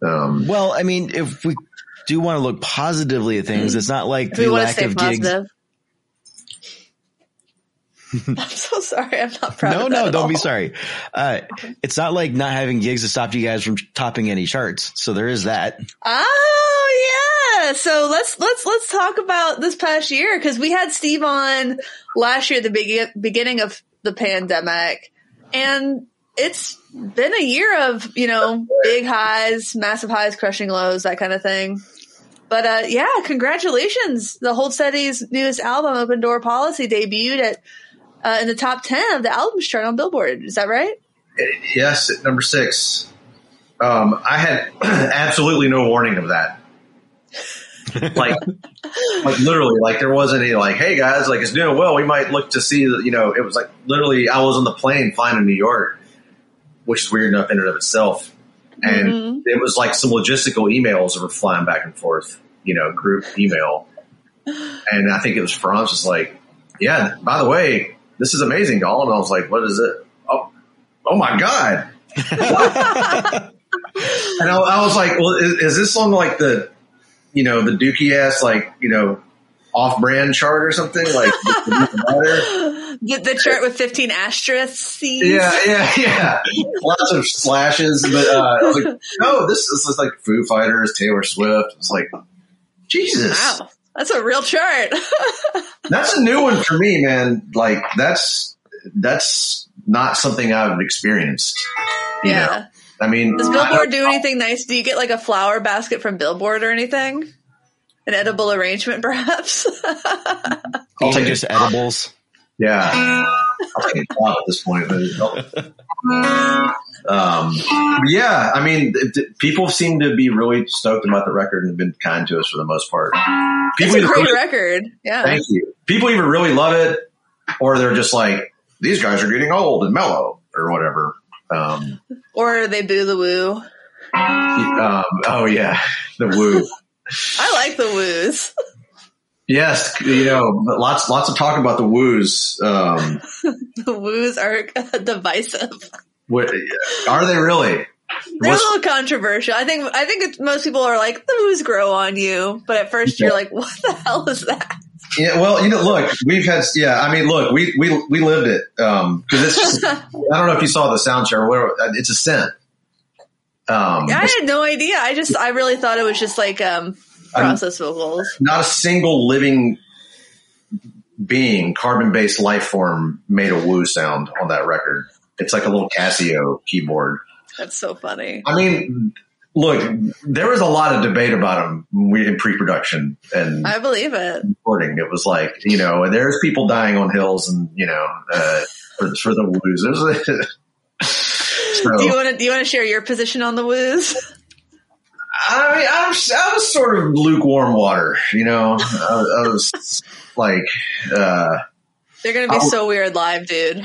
Um, well, I mean, if we do want to look positively at things, it's not like the lack of positive. gigs. I'm so sorry. I'm not proud no, of that. No, no, don't all. be sorry. Uh, it's not like not having gigs has stopped you guys from topping any charts. So there is that. Oh, yeah. So let's, let's, let's talk about this past year because we had Steve on last year at the be- beginning of the pandemic. And it's been a year of, you know, big highs, massive highs, crushing lows, that kind of thing. But, uh, yeah, congratulations. The Hold Steady's newest album, Open Door Policy, debuted at uh, in the top ten of the albums chart on Billboard. Is that right? Yes, at number six. Um, I had absolutely no warning of that. Like, like literally, like there wasn't any like, hey guys, like it's doing well. We might look to see, you know, it was like literally I was on the plane flying to New York, which is weird enough in and of itself. And mm-hmm. it was like some logistical emails that were flying back and forth, you know, group email. And I think it was Franz was like, yeah, by the way, this is amazing, y'all. And I was like, what is it? Oh, oh my God. And I, I was like, well, is, is this on like the, you know, the dookie ass, like, you know, off brand chart or something like the, the chart with fifteen asterisks. Yeah. Yeah. Yeah. Lots of slashes. But, uh, I was like, no, this is, this is like Foo Fighters, Taylor Swift. It's like, Jesus. Wow. That's a real chart. That's a new one for me, man. Like that's, that's not something I've experienced. You yeah. know? I mean, does Billboard do anything nice? Do you get like a flower basket from Billboard or anything? An edible arrangement, perhaps? I'll take just edibles. Yeah. I'll take a lot at this point. But um, yeah, I mean, people seem to be really stoked about the record and have been kind to us for the most part. People it's a great really, record. Yeah. Thank you. People either really love it or they're just like, these guys are getting old and mellow or whatever. Um, or they boo the woo. Um, oh yeah, the woo. I like the woos. Yes, you know, lots lots of talk about the woos. Um, the woos are divisive. What, are they really? They're What's, a little controversial. I think I think it's, most people are like, those grow on you. But at first yeah. you're like, what the hell is that? Yeah, well, you know, look, we've had, yeah, I mean, look, we we, we lived it. Um, cause it's, I don't know if you saw the sound chair. Whatever, it's a synth. Um, yeah, I had no idea. I just, I really thought it was just like um, process I'm, vocals. Not a single living being, carbon-based life form made a woo sound on that record. It's like a little Casio keyboard. That's so funny. I mean, look, there was a lot of debate about them in pre-production and I believe it. Recording. It was like, you know, and there's people dying on hills, and you know, uh, for, for the woos. So, do you want to do you want to share your position on the woos? I mean, I was, I was sort of lukewarm water, you know. I, I was like, uh, they're gonna be I'll, so weird live, dude.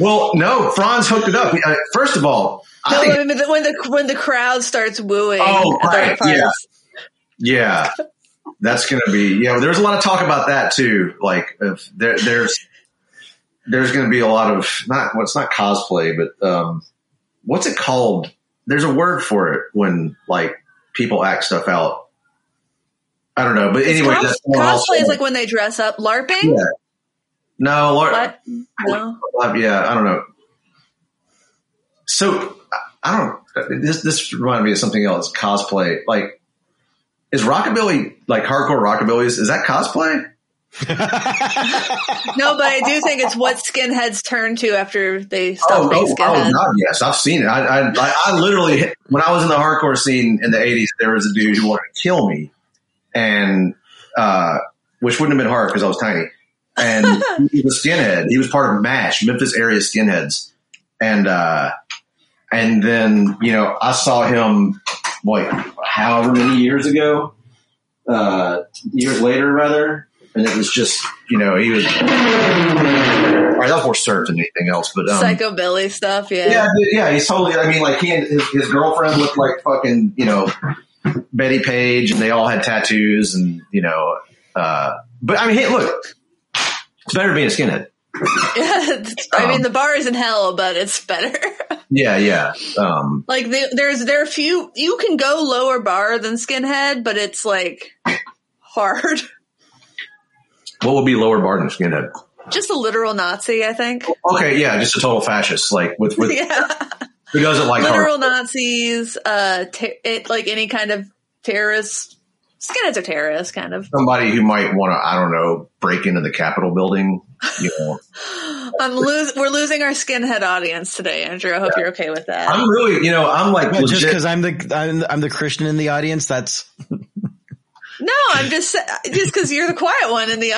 Well, no, Franz hooked it up. First of all, no, I think, when, the, when the when the crowd starts wooing, oh right, yeah, yeah, that's gonna be yeah. There's a lot of talk about that too. Like, if there, there's there's gonna be a lot of not what's well, not cosplay, but um, what's it called? There's a word for it when like people act stuff out. I don't know, but anyway, cos- that's cosplay also. Is like when they dress up, LARPing. Yeah. No, Lord, no, yeah, I don't know. So I don't. This this reminded me of something else. Cosplay, like, is rockabilly like hardcore rockabilly? Is, is that cosplay? No, but I do think it's what skinheads turn to after they stop oh, being oh, skinheads. Oh, yes, I've seen it. I, I, I, I literally, when I was in the hardcore scene in the eighties, there was a dude who wanted to kill me, and uh, which wouldn't have been hard because I was tiny. And he was skinhead. He was part of MASH, Memphis area skinheads. And, uh, and then, you know, I saw him like however many years ago, uh, years later rather. And it was just, you know, he was, all right, that was more surf than anything else, but, um, psychobilly stuff. Yeah. Yeah. Yeah. He's totally, I mean, like he and his, his girlfriend looked like fucking, you know, Betty Page, and they all had tattoos and, you know, uh, but I mean, hey, look, it's better being a skinhead. Yeah, I um, mean, the bar is in hell, but it's better. Yeah, yeah. Um, like, they, there's there are few... You can go lower bar than skinhead, but it's, like, hard. What would be lower bar than skinhead? Just a literal Nazi, I think. Okay, yeah, just a total fascist. Like, with... with yeah. Who doesn't like... Literal hard. Nazis, uh, ter- it, like, any kind of terrorist... Skinheads are terrorists, kind of. Somebody who might want to, I don't know, break into the Capitol building. You know. I'm lo- we're losing our skinhead audience today, Andrew. I hope yeah. you're okay with that. I'm really, you know, I'm like, well, just because I'm the I'm, I'm the Christian in the audience. That's no, I'm just just because you're the quiet one in the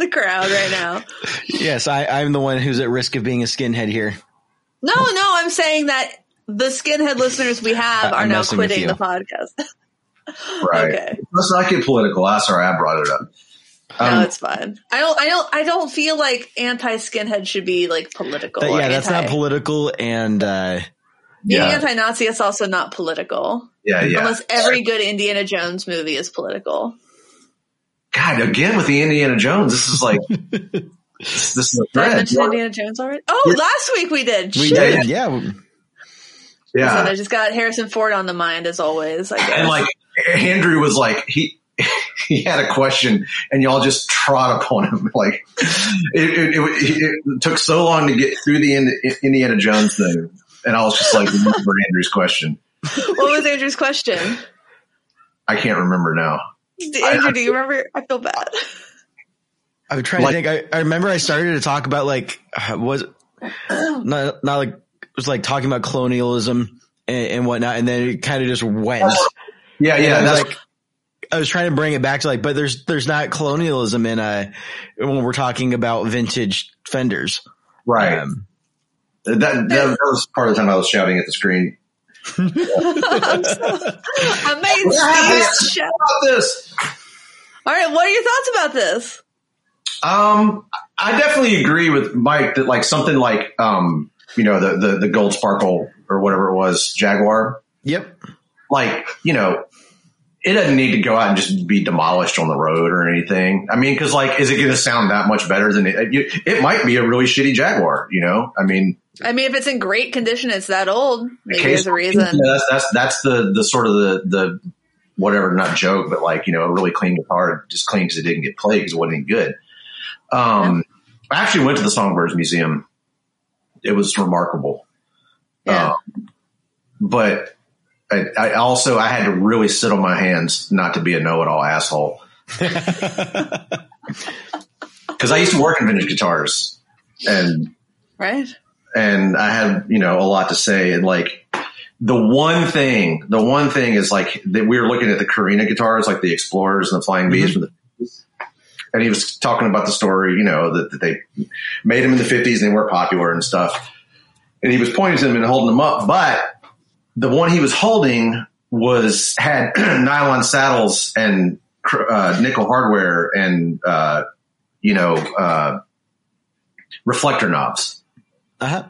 the crowd right now. Yes, I, I'm the one who's at risk of being a skinhead here. No, no, I'm saying that the skinhead listeners we have are I'm now quitting the podcast. Right. Okay. Let's not get political. I'm sorry, I brought it up. Um, no, it's fine. I don't. I don't. I don't feel like anti-skinhead should be like political. That, yeah, anti- that's not political, and uh, being yeah. anti-Nazi is also not political. Yeah, yeah. Unless every good Indiana Jones movie is political. God, again with the Indiana Jones, this is like this, this is. Did I mention Indiana Jones already? Oh, yeah. Last week we did. We Shoot. did. Yeah. Yeah. Listen, I just got Harrison Ford on the mind as always. I guess. And like. Andrew was like, he he had a question, and y'all just trod upon him. Like, it, it, it, it took so long to get through the Indiana Jones thing, and I was just like, remember Andrew's question. What was Andrew's question? I can't remember now. Andrew, I, I, do you remember? I feel bad. I'm trying like, to think. I, I remember I started to talk about like was not not like was like talking about colonialism and, and whatnot, and then it kind of just went. Yeah, yeah. I was, that's- like, I was trying to bring it back to like, but there's there's not colonialism in a when we're talking about vintage Fenders, right? Um, that, that, that was part of the time I was shouting at the screen. Yeah. I'm so, I made Steve's shout about this. All right, what are your thoughts about this? Um, I definitely agree with Mike that like something like um, you know, the the, the Gold Sparkle or whatever it was, Jaguar. Yep. Like, you know, it doesn't need to go out and just be demolished on the road or anything. I mean, because, like, is it going to sound that much better than it, – it might be a really shitty Jaguar, you know? I mean, I mean, if it's in great condition, it's that old. Maybe there's a reason. You know, that's, that's that's the the sort of the the whatever, not joke, but like, you know, a really clean guitar just clean because it didn't get played because it wasn't any good. Um, yeah. I actually went to the Songbirds Museum. It was remarkable. Yeah. Um, but I, I also I had to really sit on my hands not to be a know-it-all asshole. Because I used to work in vintage guitars, and right, and I had, you know, a lot to say. And like the one thing, the one thing is like that we were looking at the Carina guitars, like the Explorers and the Flying Bees, mm-hmm. from the fifties. And he was talking about the story, you know, that, that they made them in the fifties and they weren't popular and stuff. And he was pointing to them and holding them up, but the one he was holding was had nylon saddles and uh, nickel hardware and uh, you know uh, reflector knobs. Uh-huh.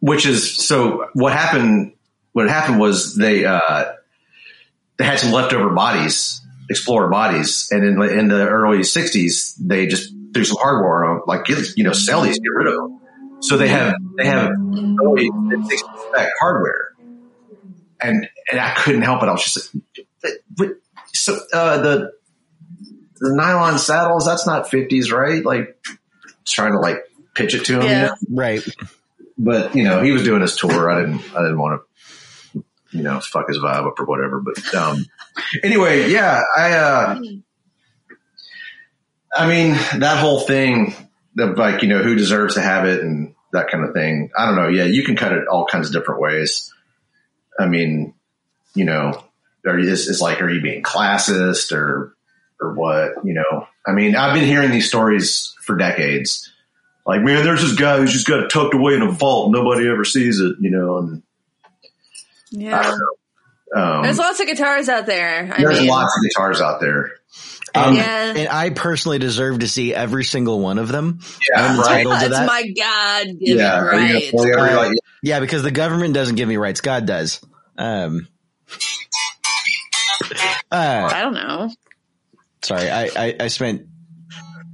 Which is, so what happened, what happened was they, uh, they had some leftover bodies, Explorer bodies. And in, in the early sixties, they just threw some hardware on them, like, you know, sell these, get rid of them. So they have, they have early sixties back hardware. And, and I couldn't help it. I was just like, but so, uh, the, the nylon saddles, that's not fifties, right? Like trying to like pitch it to him. Yeah. You know? Right. But, you know, he was doing his tour. I didn't, I didn't want to, you know, fuck his vibe up or whatever. But, um, anyway, yeah, I, uh, I mean, that whole thing of like, you know, who deserves to have it and that kind of thing. I don't know. Yeah. You can cut it all kinds of different ways. I mean, you know, are you, it's, it's like, are you being classist or, or what, you know? I mean, I've been hearing these stories for decades. Like, man, there's this guy who's just got it tucked away in a vault. Nobody ever sees it, you know. And yeah, I don't know. Um, there's lots of guitars out there. I there's mean, lots of guitars out there. Um, yeah. And I personally deserve to see every single one of them. Yeah, right. That's that. My God-given yeah, right. Uh, yeah, because the government doesn't give me rights. God does. Um, uh, I don't know. Sorry, I, I, I spent...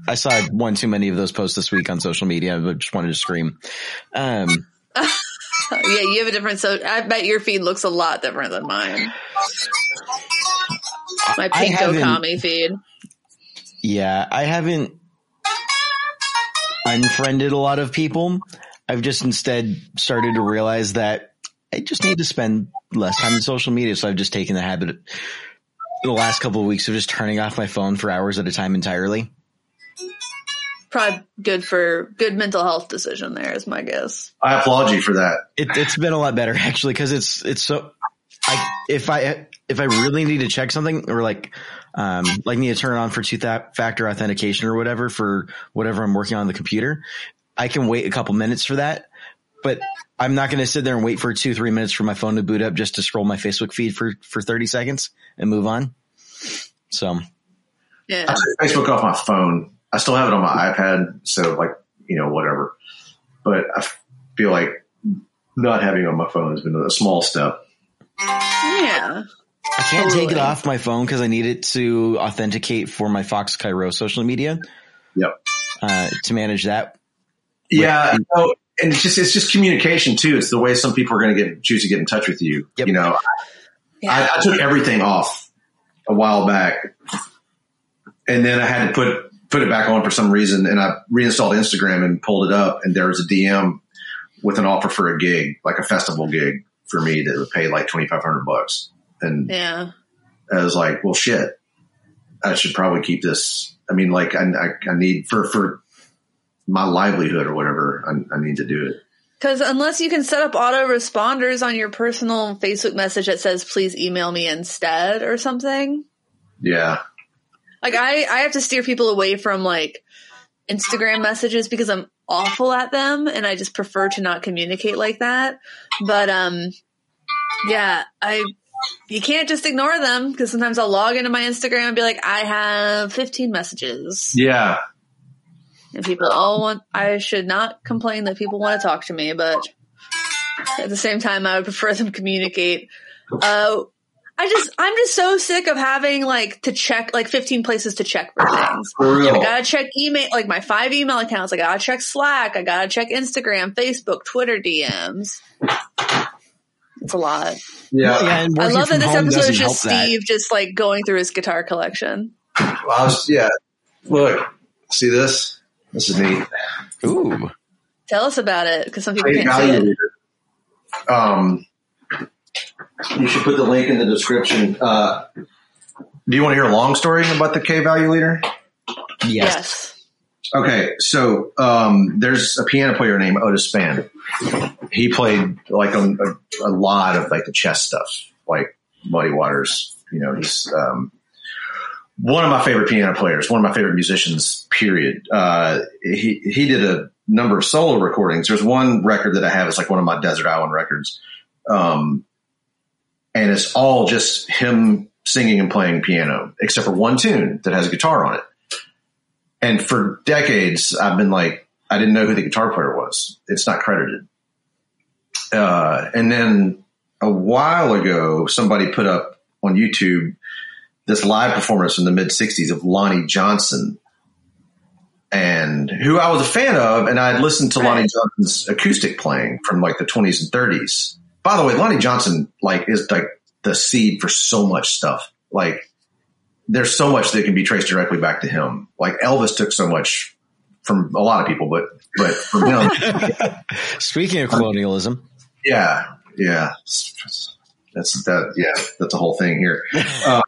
I saw one too many of those posts this week on social media, but just wanted to scream. Um, yeah, you have a different. So I bet your feed looks a lot different than mine. My Pinko Kami feed. Yeah, I haven't unfriended a lot of people. I've just instead started to realize that I just need to spend less time on social media. So I've just taken the habit of, the last couple of weeks, of just turning off my phone for hours at a time entirely. Probably good for good mental health decision there is my guess. I applaud you for that. It, it's been a lot better actually, because it's it's so. I, if I if I really need to check something or like um like need to turn it on for two factor authentication or whatever for whatever I'm working on the computer, I can wait a couple minutes for that. But I'm not going to sit there and wait for two three minutes for my phone to boot up just to scroll my Facebook feed for for thirty seconds and move on. So yeah, I took Facebook off my phone. I still have it on my iPad, so like, you know, whatever. But I feel like not having it on my phone has been a small step. Yeah. I can't totally. Take it off my phone because I need it to authenticate for my Fox Cairo social media. Yep. Uh, to manage that. Yeah. You know, and it's just, it's just communication too. It's the way some people are going to get, choose to get in touch with you. Yep. You know, yeah. I, I took everything off a while back and then I had to put, put it back on for some reason, and I reinstalled Instagram and pulled it up, and there was a D M with an offer for a gig, like a festival gig for me that would pay like twenty-five hundred bucks. And yeah, I was like, well, shit, I should probably keep this. I mean, like I, I, I need for, for my livelihood or whatever, I, I need to do it. Cause unless you can set up auto responders on your personal Facebook message that says, please email me instead or something. Yeah. Like I, I have to steer people away from like Instagram messages because I'm awful at them and I just prefer to not communicate like that. But um, yeah, I you can't just ignore them because sometimes I'll log into my Instagram and be like, I have fifteen messages. Yeah. And people all want, I should not complain that people want to talk to me, but at the same time, I would prefer them communicate. Uh, I just, I'm just so sick of having like to check like fifteen places to check for things. For real. I gotta check email, like my five email accounts. I gotta check Slack. I gotta check Instagram, Facebook, Twitter D Ms. It's a lot. Yeah. yeah and I love that this episode is just Steve that. just like going through his guitar collection. Well, I was, yeah. Look, see this? This is neat. Ooh. Tell us about it because some people I can't see it. it. Um, You should put the link in the description. Uh, do you want to hear a long story about the K value leader? Yes. yes. Okay. So um, there's a piano player named Otis Spann. He played like a, a, a lot of like the chess stuff, like Muddy Waters. You know, he's um, one of my favorite piano players, one of my favorite musicians, period. Uh, he, he did a number of solo recordings. There's one record that I have. It's like one of my Desert Island records. Um, And it's all just him singing and playing piano, except for one tune that has a guitar on it. And for decades, I've been like, I didn't know who the guitar player was. It's not credited. Uh, and then a while ago, somebody put up on YouTube this live performance from the mid sixties of Lonnie Johnson, and who I was a fan of. And I had listened to Lonnie Johnson's acoustic playing from like the twenties and thirties. By the way, Lonnie Johnson, like, is like the seed for so much stuff. Like, there's so much that can be traced directly back to him. Like, Elvis took so much from a lot of people, but but from him. Speaking of colonialism, um, yeah, yeah, that's that. Yeah, that's the whole thing here. Uh,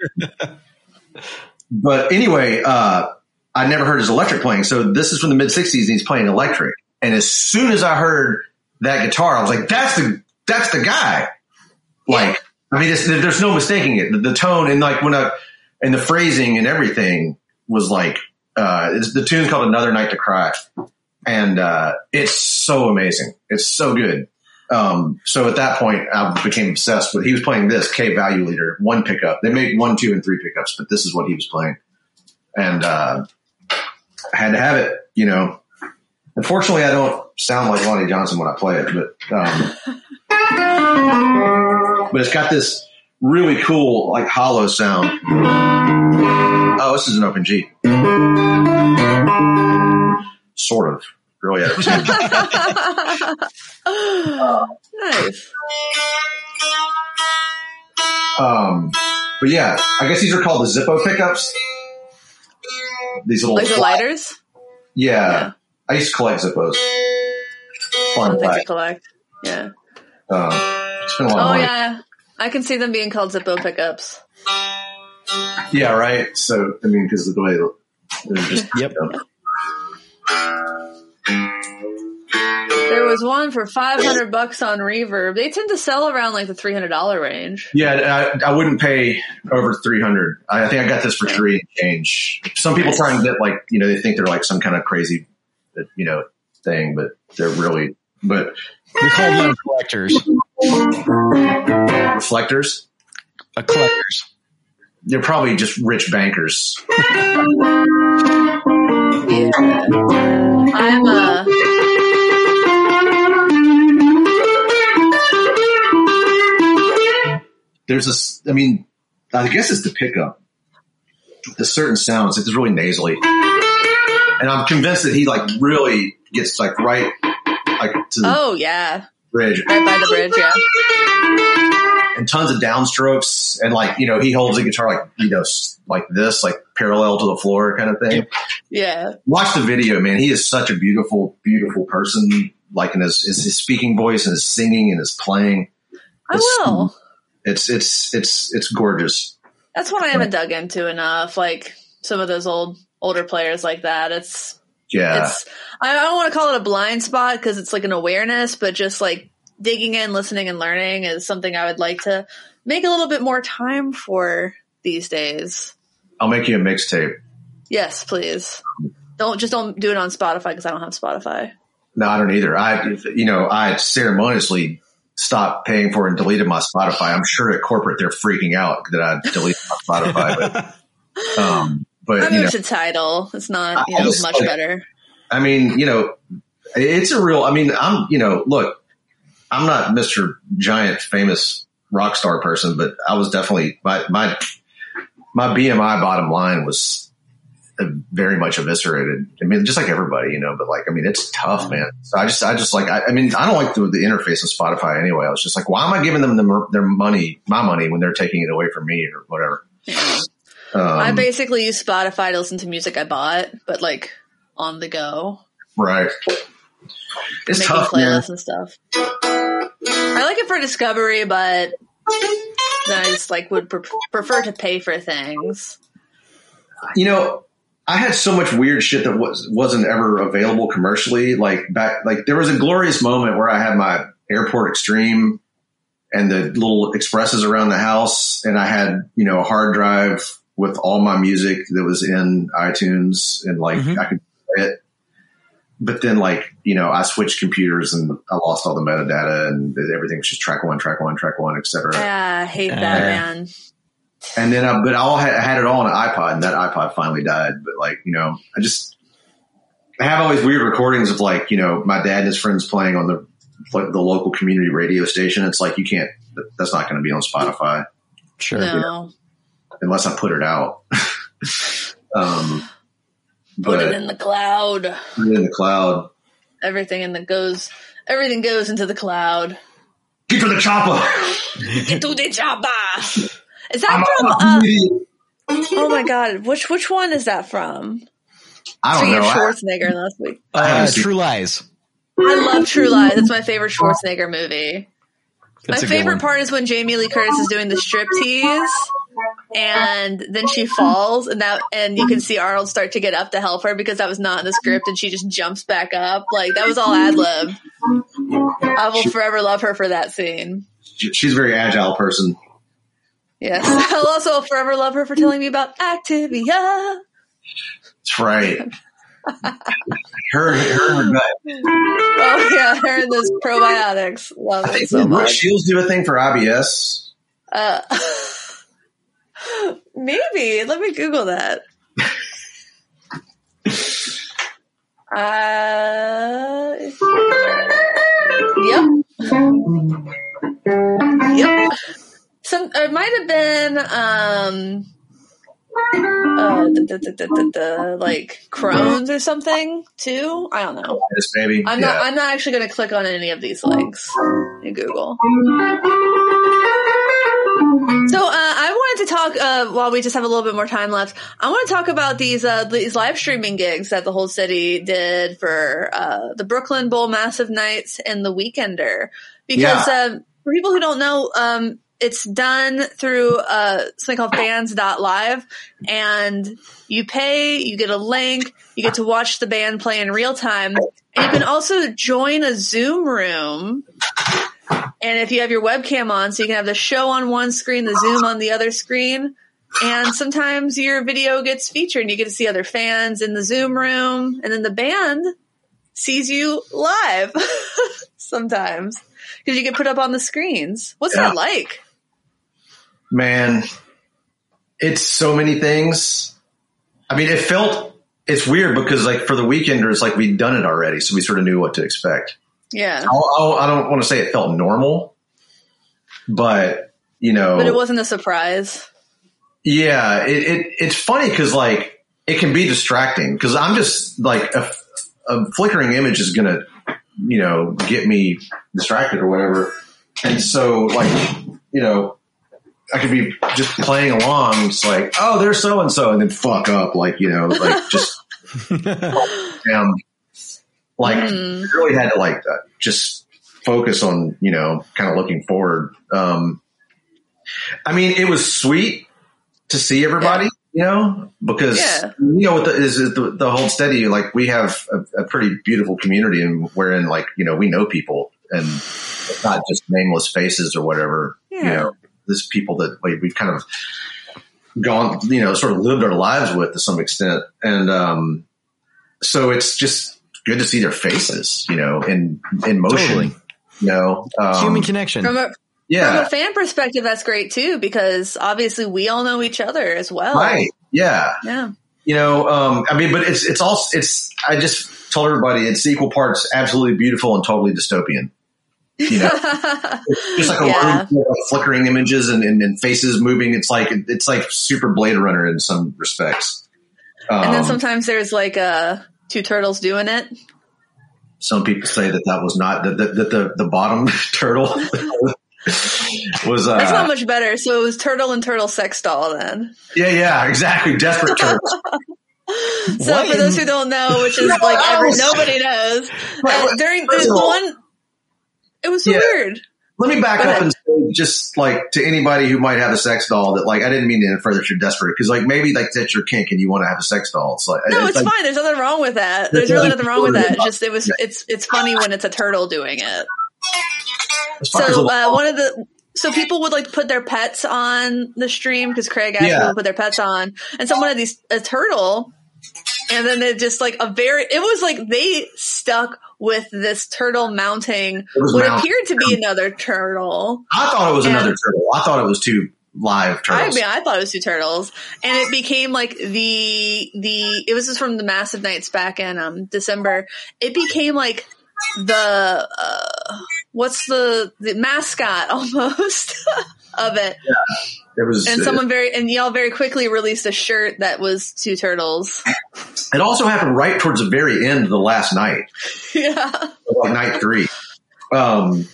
but anyway, uh, I never heard his electric playing. So this is from the mid sixties, and he's playing electric. And as soon as I heard that guitar, I was like, that's the That's the guy. Like, I mean, it's, there's no mistaking it. The, the tone and like when I, and the phrasing and everything was like, uh, it's, the tune's called Another Night to Cry. And, uh, it's so amazing. It's so good. Um, so at that point I became obsessed with, he was playing this K value leader, one pickup. They made one, two, and three pickups, but this is what he was playing. And, uh, I had to have it, you know. Unfortunately, I don't sound like Lonnie Johnson when I play it, but, um, but it's got this really cool, like, hollow sound. Oh, this is an open G. Sort of. Really out of tune. uh, Nice. Um, but yeah, I guess these are called the Zippo pickups. These little like the lighters? Yeah. yeah. I used to collect Zippos. Fun fact. To collect. Yeah. Uh, it's been a long oh, life. yeah. I can see them being called Zippo pickups. Yeah, right? So, I mean, because of the way they're just... yep. You know. There was one for five hundred bucks on Reverb. They tend to sell around, like, the three hundred dollars range. Yeah, I, I wouldn't pay over three hundred dollars. I think I got this for three and change. Some people try and get, like, you know, they think they're, like, some kind of crazy, you know, thing, but they're really... But... We call them collectors. Reflectors? A collectors. They're probably just rich bankers. Yeah. I'm a... There's a... I mean, I guess it's the pickup. The certain sounds. It's really nasally. And I'm convinced that he, like, really gets, like, right... Like to the oh yeah, bridge right by the bridge, yeah, and tons of downstrokes and like you know he holds the guitar like you know like this like parallel to the floor kind of thing. Yeah, watch the video, man. He is such a beautiful, beautiful person. Like in his his speaking voice and his singing and his playing. I it's, will. It's it's it's it's gorgeous. That's what I haven't dug into enough. Like some of those old older players like that. It's. Yeah, it's, I don't want to call it a blind spot because it's like an awareness, but just like digging in, listening and learning is something I would like to make a little bit more time for these days. I'll make you a mixtape. Yes, please. Don't just don't do it on Spotify because I don't have Spotify. No, I don't either. I, you know, I ceremoniously stopped paying for and deleted my Spotify. I'm sure at corporate they're freaking out that I deleted my Spotify. But, um, But, I moved to Tidal. It's not you know, just, much like, better. I mean, you know, it's a real, I mean, I'm, you know, look, I'm not Mister Giant famous rock star person, but I was definitely my my my B M I bottom line was very much eviscerated. I mean, just like everybody, you know, but like, I mean, it's tough, man. So I just, I just like, I, I mean, I don't like the, the interface of Spotify anyway. I was just like, why am I giving them the, their money, my money, when they're taking it away from me or whatever? Yeah. Um, I basically use Spotify to listen to music I bought, but like on the go. Right. It's making tough, playlists, man, and stuff. I like it for discovery, but then I just like would pre- prefer to pay for things. You know, I had so much weird shit that was, wasn't ever available commercially. Like back, like there was a glorious moment where I had my Airport Extreme and the little Expresses around the house. And I had, you know, a hard drive with all my music that was in iTunes and like, mm-hmm. I could play it. But then like, you know, I switched computers and I lost all the metadata and everything was just track one, track one, track one, et cetera. Yeah, I hate that, uh, man. And then, I, but I all had, I had it all on an iPod, and that iPod finally died. But like, you know, I just, I have all these weird recordings of like, you know, my dad and his friends playing on the, like the local community radio station. It's like, you can't, that's not going to be on Spotify. Sure. No. You know, unless I put it out. um, but, put it in the cloud. Put it in the cloud. Everything in the goes, everything goes into the cloud. Get to the chopper. Get to the chopper. Is that I'm from? Uh, oh my god! Which which one is that from? I don't Speaking know. Of Schwarzenegger I, last week. Uh, True Lies. I love True Lies. It's my favorite Schwarzenegger movie. That's my favorite part is when Jamie Lee Curtis is doing the striptease, and then she falls, and that and you can see Arnold start to get up to help her because that was not in the script, and she just jumps back up. Like that was all ad lib. I will forever love her for that scene. She's a very agile person. Yes, I'll also forever love her for telling me about Activia. That's right. her, her, gut. Oh yeah, her and those probiotics. Love I it think so much. Shields do a thing for I B S. Uh, maybe. Let me Google that. uh, yep. Yep. Some, it might have been, um, uh, da, da, da, da, da, da, like Crohn's or something too. I don't know. Yes, maybe. I'm yeah. not. I'm not actually going to click on any of these links in Google. So uh, I wanted to talk uh, while we just have a little bit more time left. I want to talk about these uh, these live streaming gigs that the Hold Steady did for uh, the Brooklyn Bowl, Massive Nights, and the Weekender. Because yeah. uh, for people who don't know. Um, It's done through uh, something called bands dot live, and you pay, you get a link, you get to watch the band play in real time, and you can also join a Zoom room, and if you have your webcam on, so you can have the show on one screen, the Zoom on the other screen, and sometimes your video gets featured, and you get to see other fans in the Zoom room, and then the band sees you live sometimes. Because you get put up on the screens. What's yeah. that like? Man, it's so many things. I mean, it felt, it's weird because like for the Weekenders, like we'd done it already. So we sort of knew what to expect. Yeah. I'll, I'll, I don't want to say it felt normal, but you know. But it wasn't a surprise. Yeah. It, it it's funny because like it can be distracting because I'm just like a, a flickering image is going to, you know, get me distracted or whatever. And so like, you know, I could be just playing along. It's like, oh, there's so-and-so and then fuck up. Like, you know, like just um, like mm. really had to like uh, just focus on, you know, kind of looking forward. Um, I mean, it was sweet to see everybody, yeah. you know, because, yeah. you know, with the, is, is the, the Hold Steady, like we have a, a pretty beautiful community and we're in like, you know, we know people and it's not just nameless faces or whatever, yeah. you know, there's people that like, we've kind of gone, you know, sort of lived our lives with to some extent. And, um, so it's just good to see their faces, you know, in, in motion, totally. you know, um, human connection. From a- Yeah. From a fan perspective, that's great too, because obviously we all know each other as well. Right. Yeah. Yeah. You know, um, I mean, but it's, it's all, it's, I just told everybody it's equal parts absolutely beautiful and totally dystopian. You know? Just like a yeah. room of flickering images and, and, and faces moving. It's like it's like super Blade Runner in some respects. Um, and then sometimes there's like uh, two turtles doing it. Some people say that that was not that the, the, the bottom turtle was. Uh, That's not much better. So it was turtle and turtle sex doll then. Yeah, yeah, exactly. Desperate turtles. So what? For those who don't know, which is no, like every, nobody knows, right, uh, during the one, it was so yeah. weird. Let me back Go up ahead. and say, just like to anybody who might have a sex doll, that like I didn't mean to infer that you're desperate, because like maybe like that's your kink and you want to have a sex doll. It's like no, it's, it's like, fine. There's nothing wrong with that. There's really nothing wrong with that. Just it was yeah. it's it's funny when it's a turtle doing it. So uh, one of the. So people would like put their pets on the stream because Craig asked yeah. people to put their pets on, and someone had these a turtle, and then they just like a very. It was like they stuck with this turtle mounting what mounting. appeared to be another turtle. I thought it was and another turtle. I thought it was two live turtles. I mean, I thought it was two turtles, and it became like the the. It was just from the Massive Nights back in um December. It became like the. Uh, What's the, the mascot almost of it? Yeah, there was, and someone uh, very and y'all very quickly released a shirt that was two turtles. It also happened right towards the very end of the last night. Yeah, like night three. Um,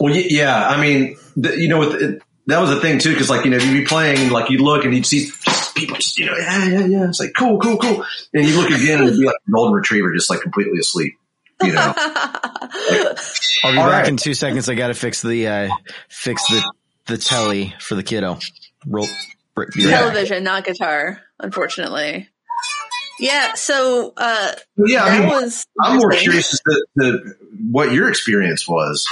well, yeah, I mean, the, you know, it, that was the thing too, because like you know, you'd be playing, like you look and you'd see people, just, you know, yeah, yeah, yeah. It's like cool, cool, cool. And you look again, and it'd be like a golden retriever, just like completely asleep. You know. Like, I'll be All back right. in two seconds. I gotta fix the uh, fix the the telly for the kiddo. Roll br- yeah. television, not guitar, unfortunately. Yeah. So uh, yeah, I mean, was I'm more curious as to the, what your experience was.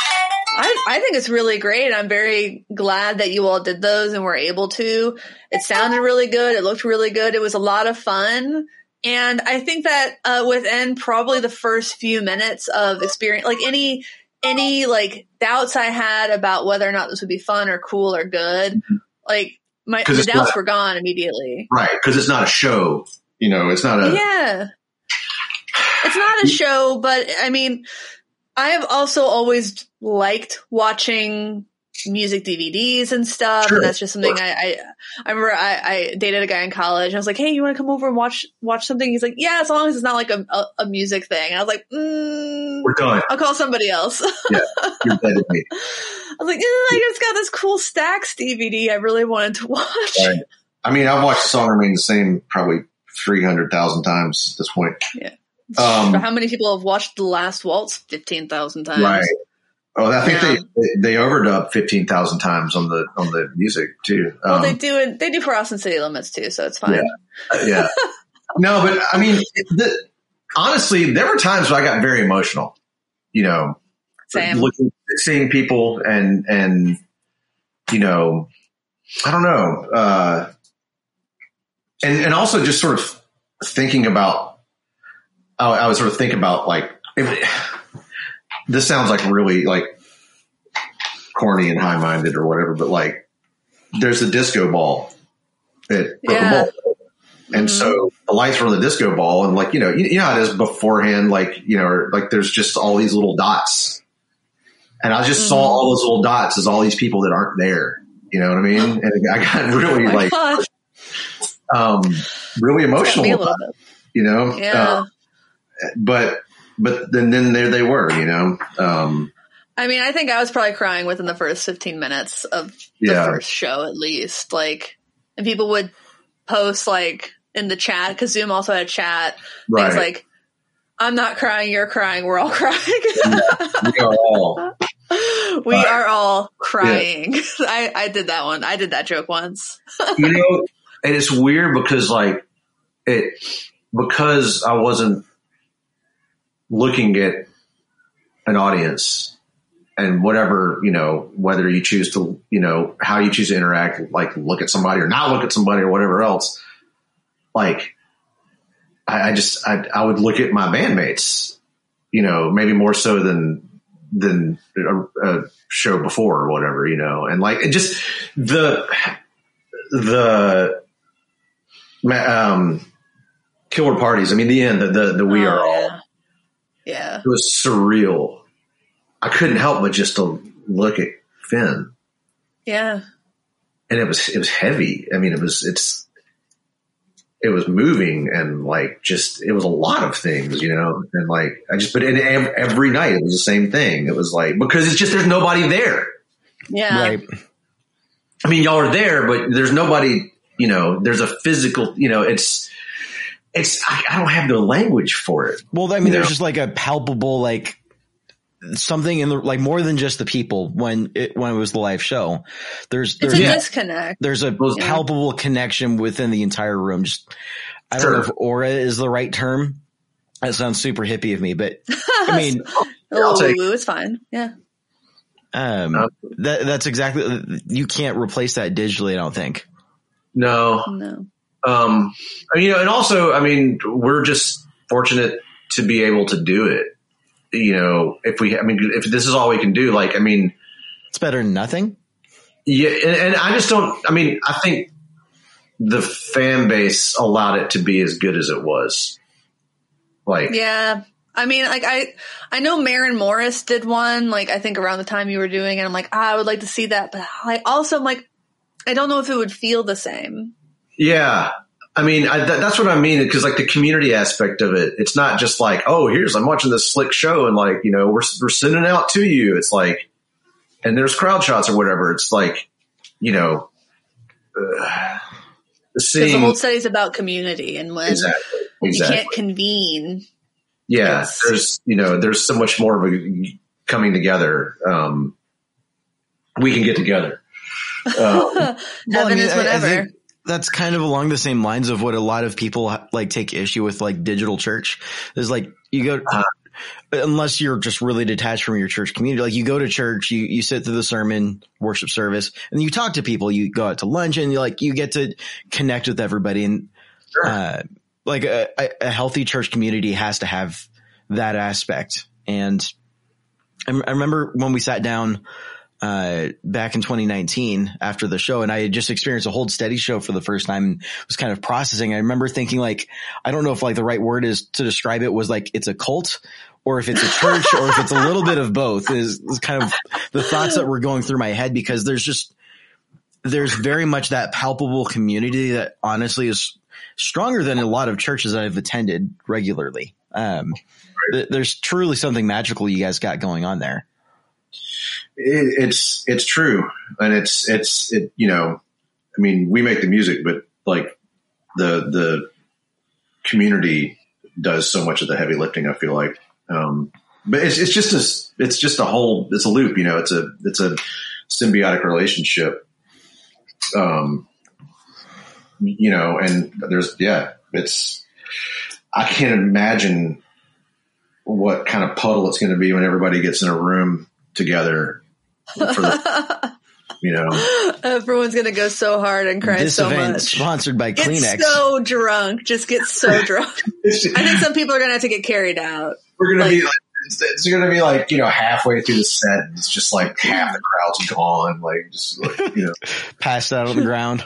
I, I think it's really great. I'm very glad that you all did those and were able to. It sounded really good. It looked really good. It was a lot of fun. And I think that uh, within probably the first few minutes of experience, like any any like doubts I had about whether or not this would be fun or cool or good, mm-hmm. like my the doubts not, were gone immediately. Right, because it's not a show. You know, it's not a yeah. It's not a show, but I mean, I have also always liked watching music D V Ds and stuff, sure, and that's just something I, I I remember I, I dated a guy in college and I was like, hey, you want to come over and watch watch something? He's like, yeah, as long as it's not like a a, a music thing. And I was like, mm, we're done. I'll call somebody else. Yeah, you're dead to me. I was like, yeah, I just got this cool Stax D V D I really wanted to watch. Right. I mean, I've watched the song remain the same probably three hundred thousand times at this point. Yeah. Um, how many people have watched The Last Waltz fifteen thousand times? Right. Oh, I think yeah. they they overdubbed fifteen thousand times on the on the music too. Um, well, they do it. They do for Austin City Limits too, so it's fine. Yeah, yeah. No, but I mean, the, honestly, there were times where I got very emotional. You know, Same. looking, seeing people, and and you know, I don't know, uh, and and also just sort of thinking about. I, I was sort of thinking about like. It, This sounds like really like corny and high-minded or whatever, but like there's a disco ball at Brooklyn yeah. Bowl, and mm-hmm. so the lights were on the disco ball, and like you know, you, you know how it is beforehand, like you know, or, like there's just all these little dots, and I just mm-hmm. saw all those little dots as all these people that aren't there, you know what I mean? And I got really oh like gosh. um really emotional, about it, you know, yeah, uh, but. But then, then there they were, you know. Um, I mean, I think I was probably crying within the first fifteen minutes of the yeah. first show, at least. Like, and people would post like in the chat because Zoom also had a chat. Right. Things like, "I'm not crying, you're crying, we're all crying." Yeah, we are all. we uh, are all crying. Yeah. I, I did that one. I did that joke once. You know, and it's weird because like it because I wasn't. looking at an audience and whatever, you know, whether you choose to, you know, how you choose to interact, like look at somebody or not look at somebody or whatever else. Like, I, I just, I, I would look at my bandmates, you know, maybe more so than, than a, a show before or whatever, you know, and like, it just the, the, um, killer parties. I mean, the end, the, the, the we oh, are all, yeah. Yeah. It was surreal. I couldn't help but just to look at Finn. Yeah. And it was, it was heavy. I mean, it was, it's, it was moving and like, just, it was a lot of things, you know? And like, I just, but in every, every night it was the same thing. It was like, because it's just, there's nobody there. Yeah. Right. I mean, y'all are there, but there's nobody, you know, there's a physical, you know, it's, it's, I, I don't have the language for it. Well, I mean, there's know? just like a palpable, like, something in the, like, more than just the people when it, when it was the live show, there's, there's it's a yeah. disconnect. There's a yeah. palpable connection within the entire room. Just, I don't sure. know if aura is the right term. That sounds super hippie of me, but I mean, oh, take, it's fine. Yeah. Um, um that, that's exactly, you can't replace that digitally. I don't think. No, no. Um, you know, and also, I mean, we're just fortunate to be able to do it. You know, if we, I mean, if this is all we can do, like, I mean, it's better than nothing. Yeah. And, and I just don't, I mean, I think the fan base allowed it to be as good as it was. Like, yeah. I mean, like I, I know Maren Morris did one, like, I think around the time you were doing it, I'm like, ah, I would like to see that. But I also, I'm like, I don't know if it would feel the same. Yeah. I mean, I, th- that's what I mean, because, like, the community aspect of it, it's not just like, oh, here's, I'm watching this slick show, and, like, you know, we're we're sending it out to you. It's like, and there's crowd shots or whatever. It's like, you know, uh, seeing. The whole study's about community, and when exactly, exactly. you can't convene. Yeah, it's... there's, you know, there's so much more of a coming together. Um, we can get together. Um, well, Heaven I mean, is whatever. I, I think, that's kind of along the same lines of what a lot of people like take issue with, like, digital church is like you go, uh, unless you're just really detached from your church community, like you go to church, you, you sit through the sermon, worship service, and you talk to people, you go out to lunch and you like, you get to connect with everybody. And, sure. uh, like a, a healthy church community has to have that aspect. And I, I remember when we sat down, uh, back in twenty nineteen after the show, and I had just experienced a Hold Steady show for the first time and was kind of processing. I remember thinking, like, I don't know if like the right word is to describe it was like, it's a cult or if it's a church or if it's a little bit of both is, is kind of the thoughts that were going through my head, because there's just, there's very much that palpable community that honestly is stronger than a lot of churches that I've attended regularly. Um, th- there's truly something magical you guys got going on there. It, it's, it's true. And it's, it's, it, you know, I mean, we make the music, but like the, the community does so much of the heavy lifting, I feel like. Um, but it's, it's just, a, it's just a whole, it's a loop, you know, it's a, it's a symbiotic relationship. Um, you know, and there's, yeah, it's, I can't imagine what kind of puddle it's going to be when everybody gets in a room together. For the, you know, everyone's gonna go so hard and cry this so event much. Sponsored by get Kleenex. Get so drunk, just get so drunk. Just, I think some people are gonna have to get carried out. We're gonna like, be, like, it's, it's gonna be like you know, halfway through the set, and it's just like half the crowd's gone, like just like, you know, passed out on the ground.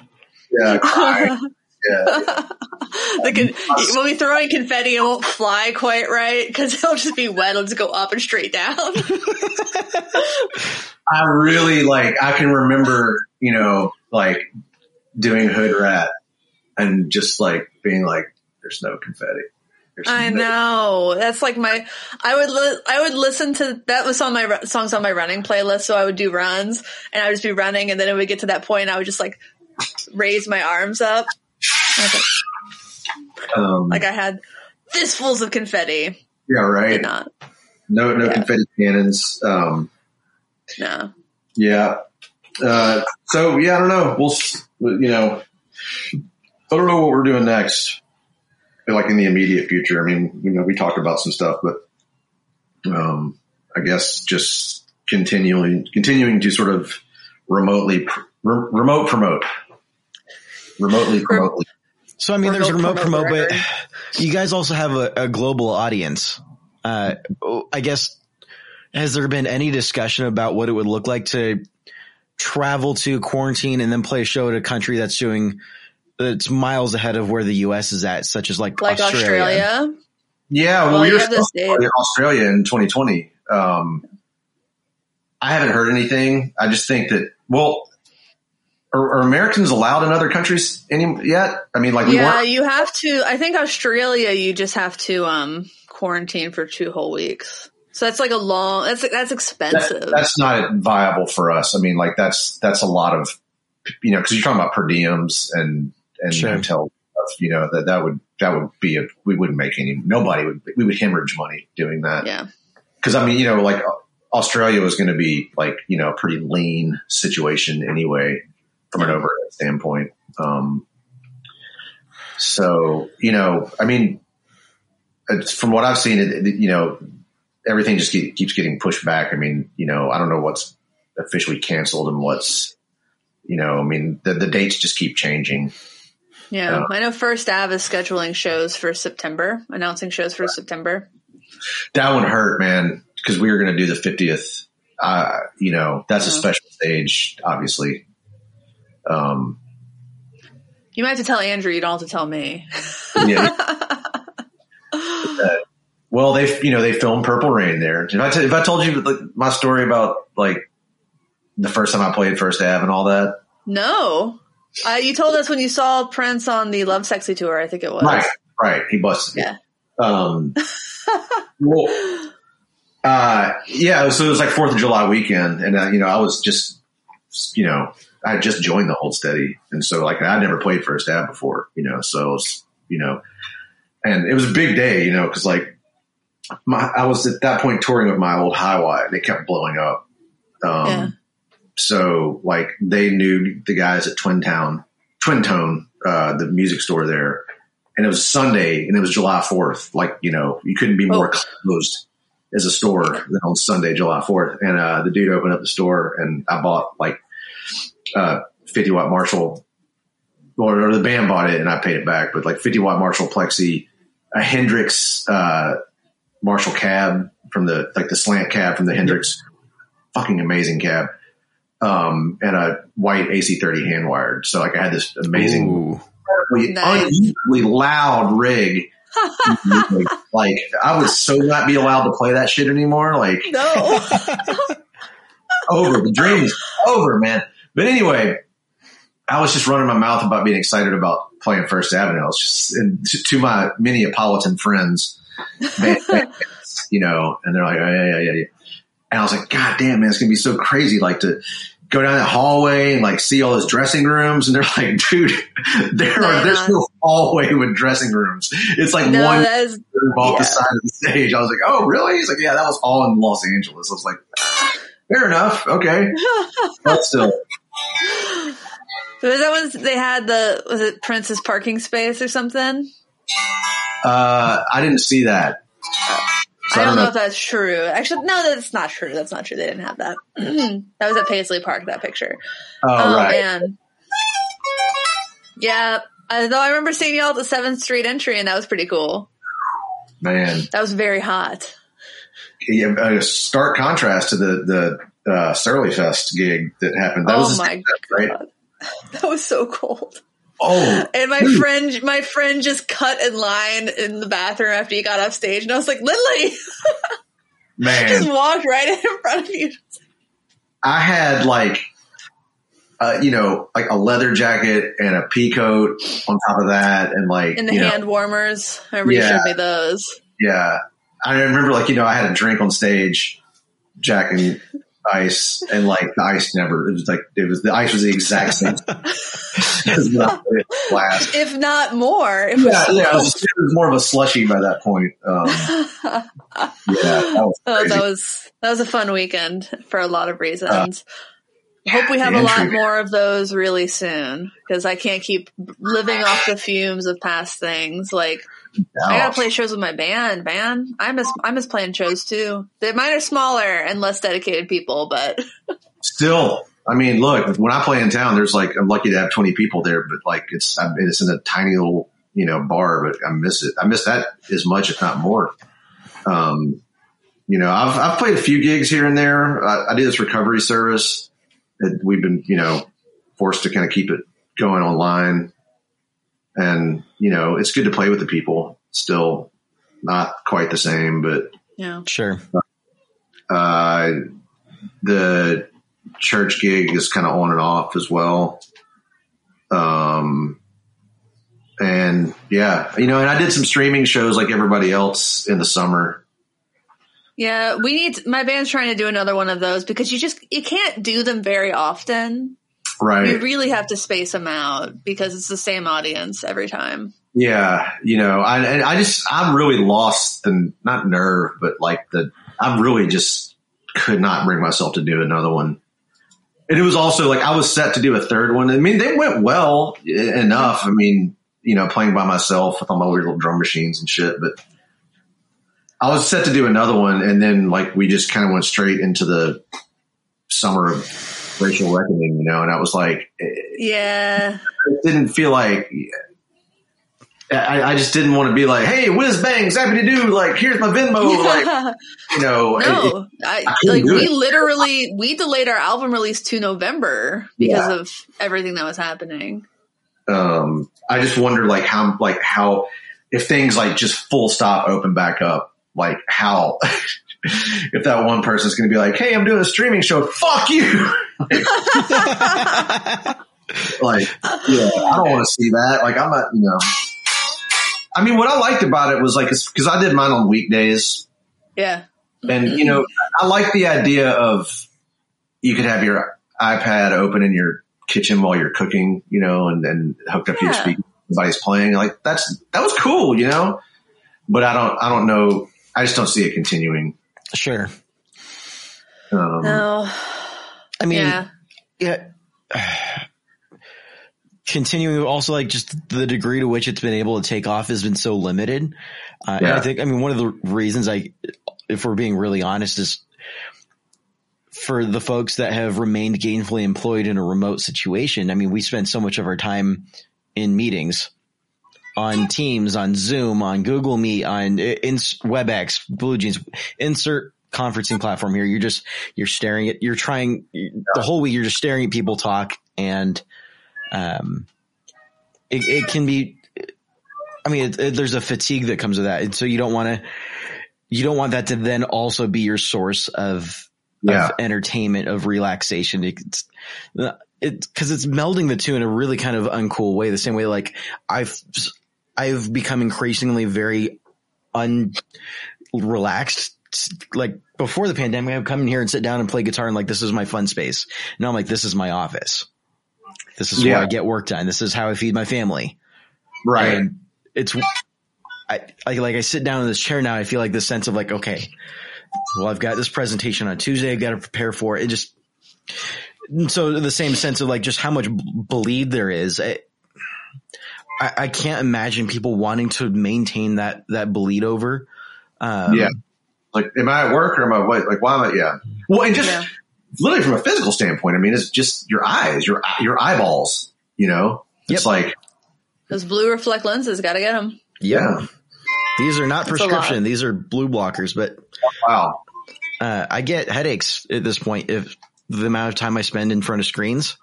Yeah, crying. Yeah. The con- we'll be throwing confetti. It won't fly quite right because it'll just be wet. It'll just go up and straight down. I really like. I can remember, you know, like doing Hood Rat and just like being like, "There's no confetti." There's I no- know that's like my. I would li- I would listen to that was on my songs on my running playlist. So I would do runs and I would just be running, and then it would get to that point, and I would just like raise my arms up. Okay. Um, like I had fistfuls of confetti. Yeah, right. Did not. No, no yeah. confetti cannons. Um, no. Yeah. Uh, so yeah, I don't know. We'll, you know, I don't know what we're doing next. Like in the immediate future. I mean, you know, we talked about some stuff, but um, I guess just continually continuing to sort of remotely pr- remote promote. Remotely promote. So I mean, remote there's remote promote, promote but you guys also have a, a global audience. Uh, I guess has there been any discussion about what it would look like to travel to quarantine and then play a show at a country that's doing that's miles ahead of where the U S is at, such as like, like Australia. Australia? Yeah, well, well we were in Australia in twenty twenty. Um, I haven't heard anything. I just think that, well, are, are Americans allowed in other countries any yet? I mean, like, we yeah, weren't. You have to, I think Australia, you just have to, um, quarantine for two whole weeks. So that's like a long, that's, that's expensive. That, that's not viable for us. I mean, like that's, that's a lot of, you know, cause you're talking about per diems and, and sure. hotel stuff, you know, that, that would, that would be a, we wouldn't make any, nobody would, we would hemorrhage money doing that. Yeah. Cause I mean, you know, like Australia was going to be like, you know, a pretty lean situation anyway, from an overhead standpoint. Um, so, you know, I mean, from what I've seen, it, you know, everything just keep, keeps getting pushed back. I mean, you know, I don't know what's officially canceled and what's, you know, I mean, the, the dates just keep changing. Yeah. Uh, I know First Ave is scheduling shows for September, announcing shows for right. September. That one hurt, man, because we were going to do the fiftieth. Uh, you know, that's yeah. a special stage, obviously. Um, you might have to tell Andrew. You don't have to tell me. Yeah. Uh, well, they, you know, they filmed Purple Rain there. If I, t- if I told you like, my story about like the first time I played First Ave and all that. No, uh, you told us when you saw Prince on the Love Sexy tour. I think it was right. Right. He busted. Yeah. Me. Um, well, uh, yeah. So it was like fourth of July weekend. And, uh, you know, I was just, you know, I just joined the Hold Steady. And so like, I'd never played First Ave before, you know, so, it was, you know, and it was a big day, you know, cause like my, I was at that point touring with my old High Watt and it kept blowing up. Um, yeah. so like they knew the guys at Twin Town, Twin Tone, uh, the music store there. And it was Sunday and it was July fourth. Like, you know, you couldn't be more oh. closed as a store than on Sunday, July fourth. And, uh, the dude opened up the store and I bought like, uh, fifty watt Marshall or, or the band bought it and I paid it back, but like fifty watt Marshall Plexi, a Hendrix, uh, Marshall cab from the, like the slant cab from the Hendrix, fucking amazing cab. Um, and a white A C thirty hand wired. So like I had this amazing, nice. Unusually loud rig. like, like I would so not be allowed to play that shit anymore. Like no. over the dream's over, man. But anyway, I was just running my mouth about being excited about playing First Avenue. I was just and to, to my Minneapolitan friends, band, band, you know, and they're like, oh, yeah, yeah, yeah, yeah. And I was like, God damn, man, it's going to be so crazy. Like to go down that hallway and like see all those dressing rooms. And they're like, dude, there no, are, there's no hallway with dressing rooms. It's like no, one is, off yeah. the side of the stage. I was like, oh, really? He's like, yeah, that was all in Los Angeles. I was like, fair enough. Okay. But still. So was that was they had the was it Prince's parking space or something? Uh, I didn't see that. So I don't, I don't know, know if that's true. Actually, no, that's not true. That's not true. They didn't have that. That was at Paisley Park. That picture. Oh, oh right. Man. Yeah, I, though I remember seeing y'all at the Seventh Street entry, and that was pretty cool. Man, that was very hot. Yeah, a stark contrast to the the uh, Surly Fest gig that happened. That oh was my God. Right? That was so cold. Oh, and my dude. friend, my friend just cut in line in the bathroom after you got off stage, and I was like, "Lindley, man, just walked right in front of you." I had like, uh, you know, like a leather jacket and a pea coat on top of that, and like and the you hand know, warmers. I remember yeah, you showed me those. Yeah, I remember like you know I had a drink on stage, Jack and. Ice and like the ice never it was like it was the ice was the exact same last. If not more it was, yeah, yeah, it, was, it was more of a slushy by that point um yeah that was, oh, that was that was a fun weekend for a lot of reasons. Uh, hope we have a lot more of those really soon because I can't keep living off the fumes of past things like No. I gotta play shows with my band, man. I miss I miss playing shows too. They, mine are smaller and less dedicated people, but still, I mean, look, when I play in town, there's like I'm lucky to have twenty people there, but like it's it's in a tiny little you know bar, but I miss it. I miss that as much, if not more. Um, you know, I've I've played a few gigs here and there. I, I did this recovery service that we've been you know forced to kind of keep it going online. And, you know, it's good to play with the people. Still not quite the same, but. Yeah. Sure. Uh, the church gig is kind of on and off as well. Um, and yeah, you know, and I did some streaming shows like everybody else in the summer. Yeah, we need, my band's trying to do another one of those because you just, you can't do them very often. Right. You really have to space them out because it's the same audience every time. Yeah. You know, I, I just, I'm really lost and not nerve, but like the, I really just could not bring myself to do another one. And it was also like, I was set to do a third one. I mean, they went well enough. I mean, you know, playing by myself with all my weird little drum machines and shit, but I was set to do another one. And then like, we just kind of went straight into the summer of racial reckoning, you know? And I was like, yeah, it didn't feel like, I, I just didn't want to be like, hey, whiz bang, zappy to do, like, here's my Venmo, yeah. like, you know. No, it, it, I, I like we it. literally, we delayed our album release to November because yeah. of everything that was happening. Um, I just wonder, like, how, like, how, if things, like, just full stop open back up, like, how, if that one person's going to be like, hey, I'm doing a streaming show, fuck you! Like, yeah, I don't want to see that. Like, I'm not, you know. I mean, what I liked about it was like, it's because I did mine on weekdays. Yeah. And, you know, I like the idea of you could have your iPad open in your kitchen while you're cooking, you know, and then hooked up yeah. to your speaker, everybody's playing. Like that's, that was cool, you know, but I don't, I don't know. I just don't see it continuing. Sure. Um, no. I mean, yeah. yeah. Continuing also like just the degree to which it's been able to take off has been so limited. Uh, yeah. And I think, I mean, one of the reasons I, if we're being really honest, is for the folks that have remained gainfully employed in a remote situation. I mean, we spend so much of our time in meetings on Teams, on Zoom, on Google Meet, on in, WebEx, BlueJeans, insert conferencing platform here. You're just, you're staring at, you're trying the whole week. You're just staring at people talk and, Um, it, it can be, I mean, it, it, there's a fatigue that comes with that. And so you don't want to, you don't want that to then also be your source of, yeah. of entertainment, of relaxation. It's, it's cause it's melding the two in a really kind of uncool way. The same way, like I've, I've become increasingly very unrelaxed. Like before the pandemic, I would come in here and sit down and play guitar and like, this is my fun space. Now I'm like, this is my office. This is yeah. where I get work done. This is how I feed my family. Right. And it's I, I like I sit down in this chair now. I feel like this sense of like, okay, well, I've got this presentation on Tuesday. I've got to prepare for it. It just so the same sense of like just how much bleed there is. I, I, I can't imagine people wanting to maintain that that bleed over. Um, yeah. Like, am I at work or am I like why am I? Yeah. Well, and just. Yeah. Literally from a physical standpoint, I mean, it's just your eyes, your your eyeballs, you know? Yep. It's like... Those blue reflect lenses, gotta get them. Yeah. These are not That's prescription. These are blue blockers, but... Oh, wow. Uh, I get headaches at this point if the amount of time I spend in front of screens.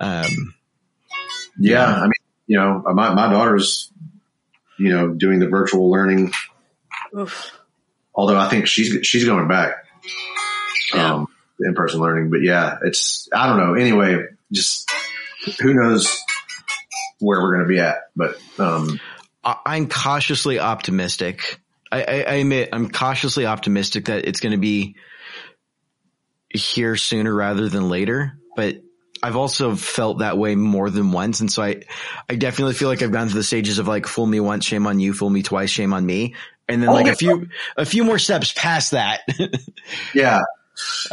Um, yeah, yeah, I mean, you know, my, my daughter's, you know, doing the virtual learning. Oof. Although I think she's she's going back. Yeah. Um, in-person learning, but yeah, it's, I don't know. Anyway, just who knows where we're going to be at, but, um, I'm cautiously optimistic. I, I, I admit I'm cautiously optimistic that it's going to be here sooner rather than later, but I've also felt that way more than once. And so I, I definitely feel like I've gone through the stages of like, fool me once, shame on you, fool me twice, shame on me. And then like oh, a few, a few more steps past that. Yeah.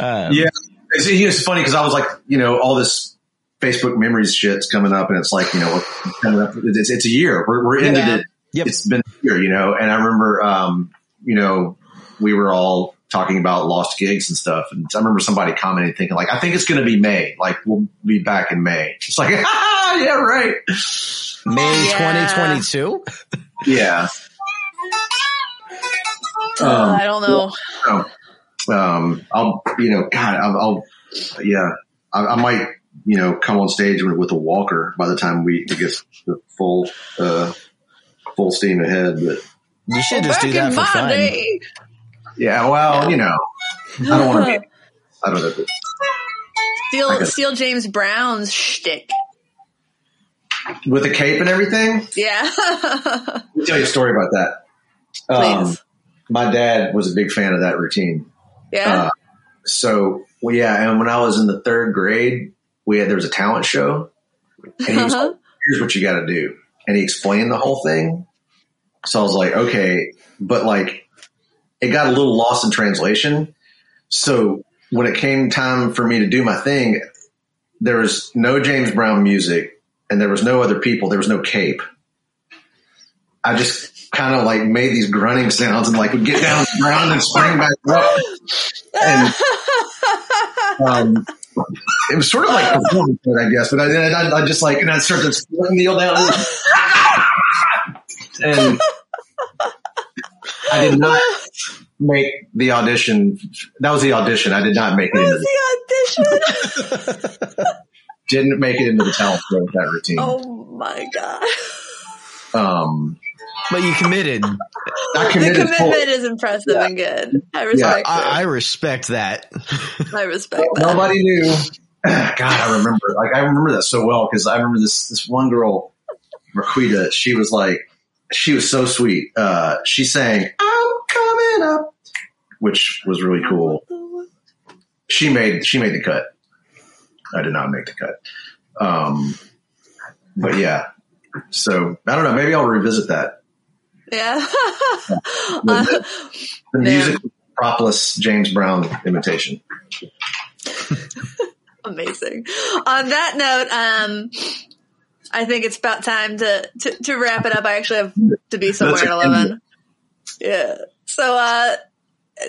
Um, yeah, it's, it's funny because I was like, you know, all this Facebook memories shit's coming up, and it's like, you know, it's, it's a year. We're, we're into yeah. it. Yep. It's been a year, you know. And I remember, um, you know, we were all talking about lost gigs and stuff, and I remember somebody commenting, thinking like, I think it's going to be May. Like, we'll be back in May. It's like, ah, yeah, right, May twenty twenty two. Yeah. Uh, um, I don't know. Well, no. Um, I'll, you know, God, I'll, I'll yeah, I, I might, you know, come on stage with a walker by the time we get the full, uh, full steam ahead. But you should just do that for fun. Yeah. Well, you know, I don't want to be I don't know. But Steal, Steal James Brown's shtick. With a cape and everything? Yeah. Let me tell you a story about that. Um, Please. My dad was a big fan of that routine. Yeah. Uh, so, well, yeah, and when I was in the third grade, we had there was a talent show. And he was uh-huh. like, here's what you got to do. And he explained the whole thing. So I was like, okay. But, like, it got a little lost in translation. So when it came time for me to do my thing, there was no James Brown music. And there was no other people. There was no cape. I just kind of like made these grunting sounds and like would get down the ground and spring back up. And um, it was sort of like performance, I guess. But I, I, I just like and I sort of kneel down and I did not make the audition. That was the audition. I did not make it. That was the audition. Didn't make it into the talent show with that routine. Oh my god! Um, but you committed. I committed. The commitment is impressive yeah. and good. I respect. Yeah, I, I respect that. I respect that. Nobody knew. God, I remember. Like I remember that so well because I remember this this one girl, Marquita. She was like, she was so sweet. Uh, she sang "I'm Coming Up," which was really cool. She made she made the cut. I did not make the cut. Um, but yeah, so I don't know. Maybe I'll revisit that. Yeah. yeah. The, the music propless James Brown imitation. Amazing. On that note, um, I think it's about time to, to, to wrap it up. I actually have to be somewhere at eleven. Yeah. So, uh,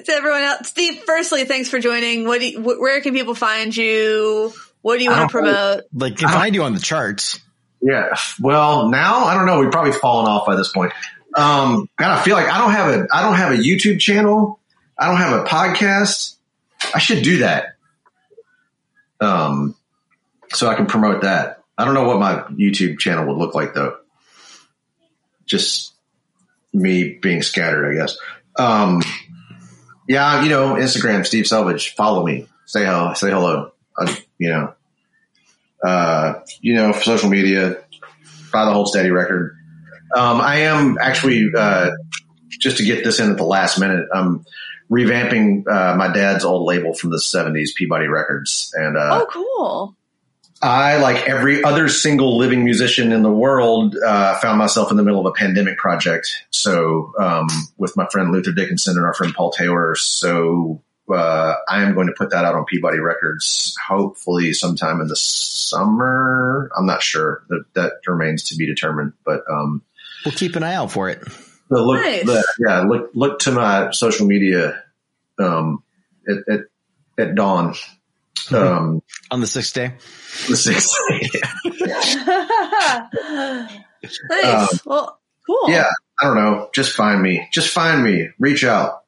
to everyone else, Steve, firstly, thanks for joining. What do you, where can people find you? What do you want to promote? Like, can find you on the charts. Yeah. Well, now I don't know. We've probably fallen off by this point. Um, God, I feel like I don't have a, I don't have a YouTube channel. I don't have a podcast. I should do that. Um, so I can promote that. I don't know what my YouTube channel would look like though. Just me being scattered, I guess. Um, Yeah, you know, Instagram, Steve Selvidge. Follow me. Say hello. Say hello. I, you know, uh, you know, social media. Buy the Hold Steady record. Um, I am actually uh, just to get this in at the last minute. I'm revamping uh, my dad's old label from the seventies, Peabody Records. And uh, oh, cool! I, like every other single living musician in the world, uh, found myself in the middle of a pandemic project. So, um, with my friend Luther Dickinson and our friend Paul Taylor. So, uh, I am going to put that out on Peabody Records, hopefully sometime in the summer. I'm not sure that that remains to be determined, but, um, we'll keep an eye out for it. The look, nice. the, yeah, look, look to my social media, um, at, at, at dawn. Um, on the sixth day, the sixth day. Yeah. Nice. Um, well, cool. Yeah, I don't know. Just find me. Just find me. Reach out.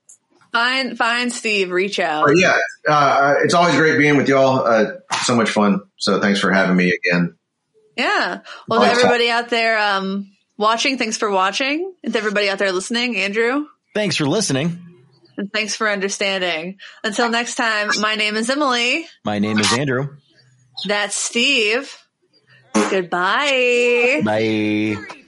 Find, find Steve. Reach out. But yeah, uh, it's always great being with y'all. Uh, so much fun. So thanks for having me again. Yeah. Well, to everybody out there um, watching, thanks for watching. And to everybody out there listening, Andrew, thanks for listening. And thanks for understanding. Until next time, my name is Emily. My name is Andrew. That's Steve. Goodbye. Bye.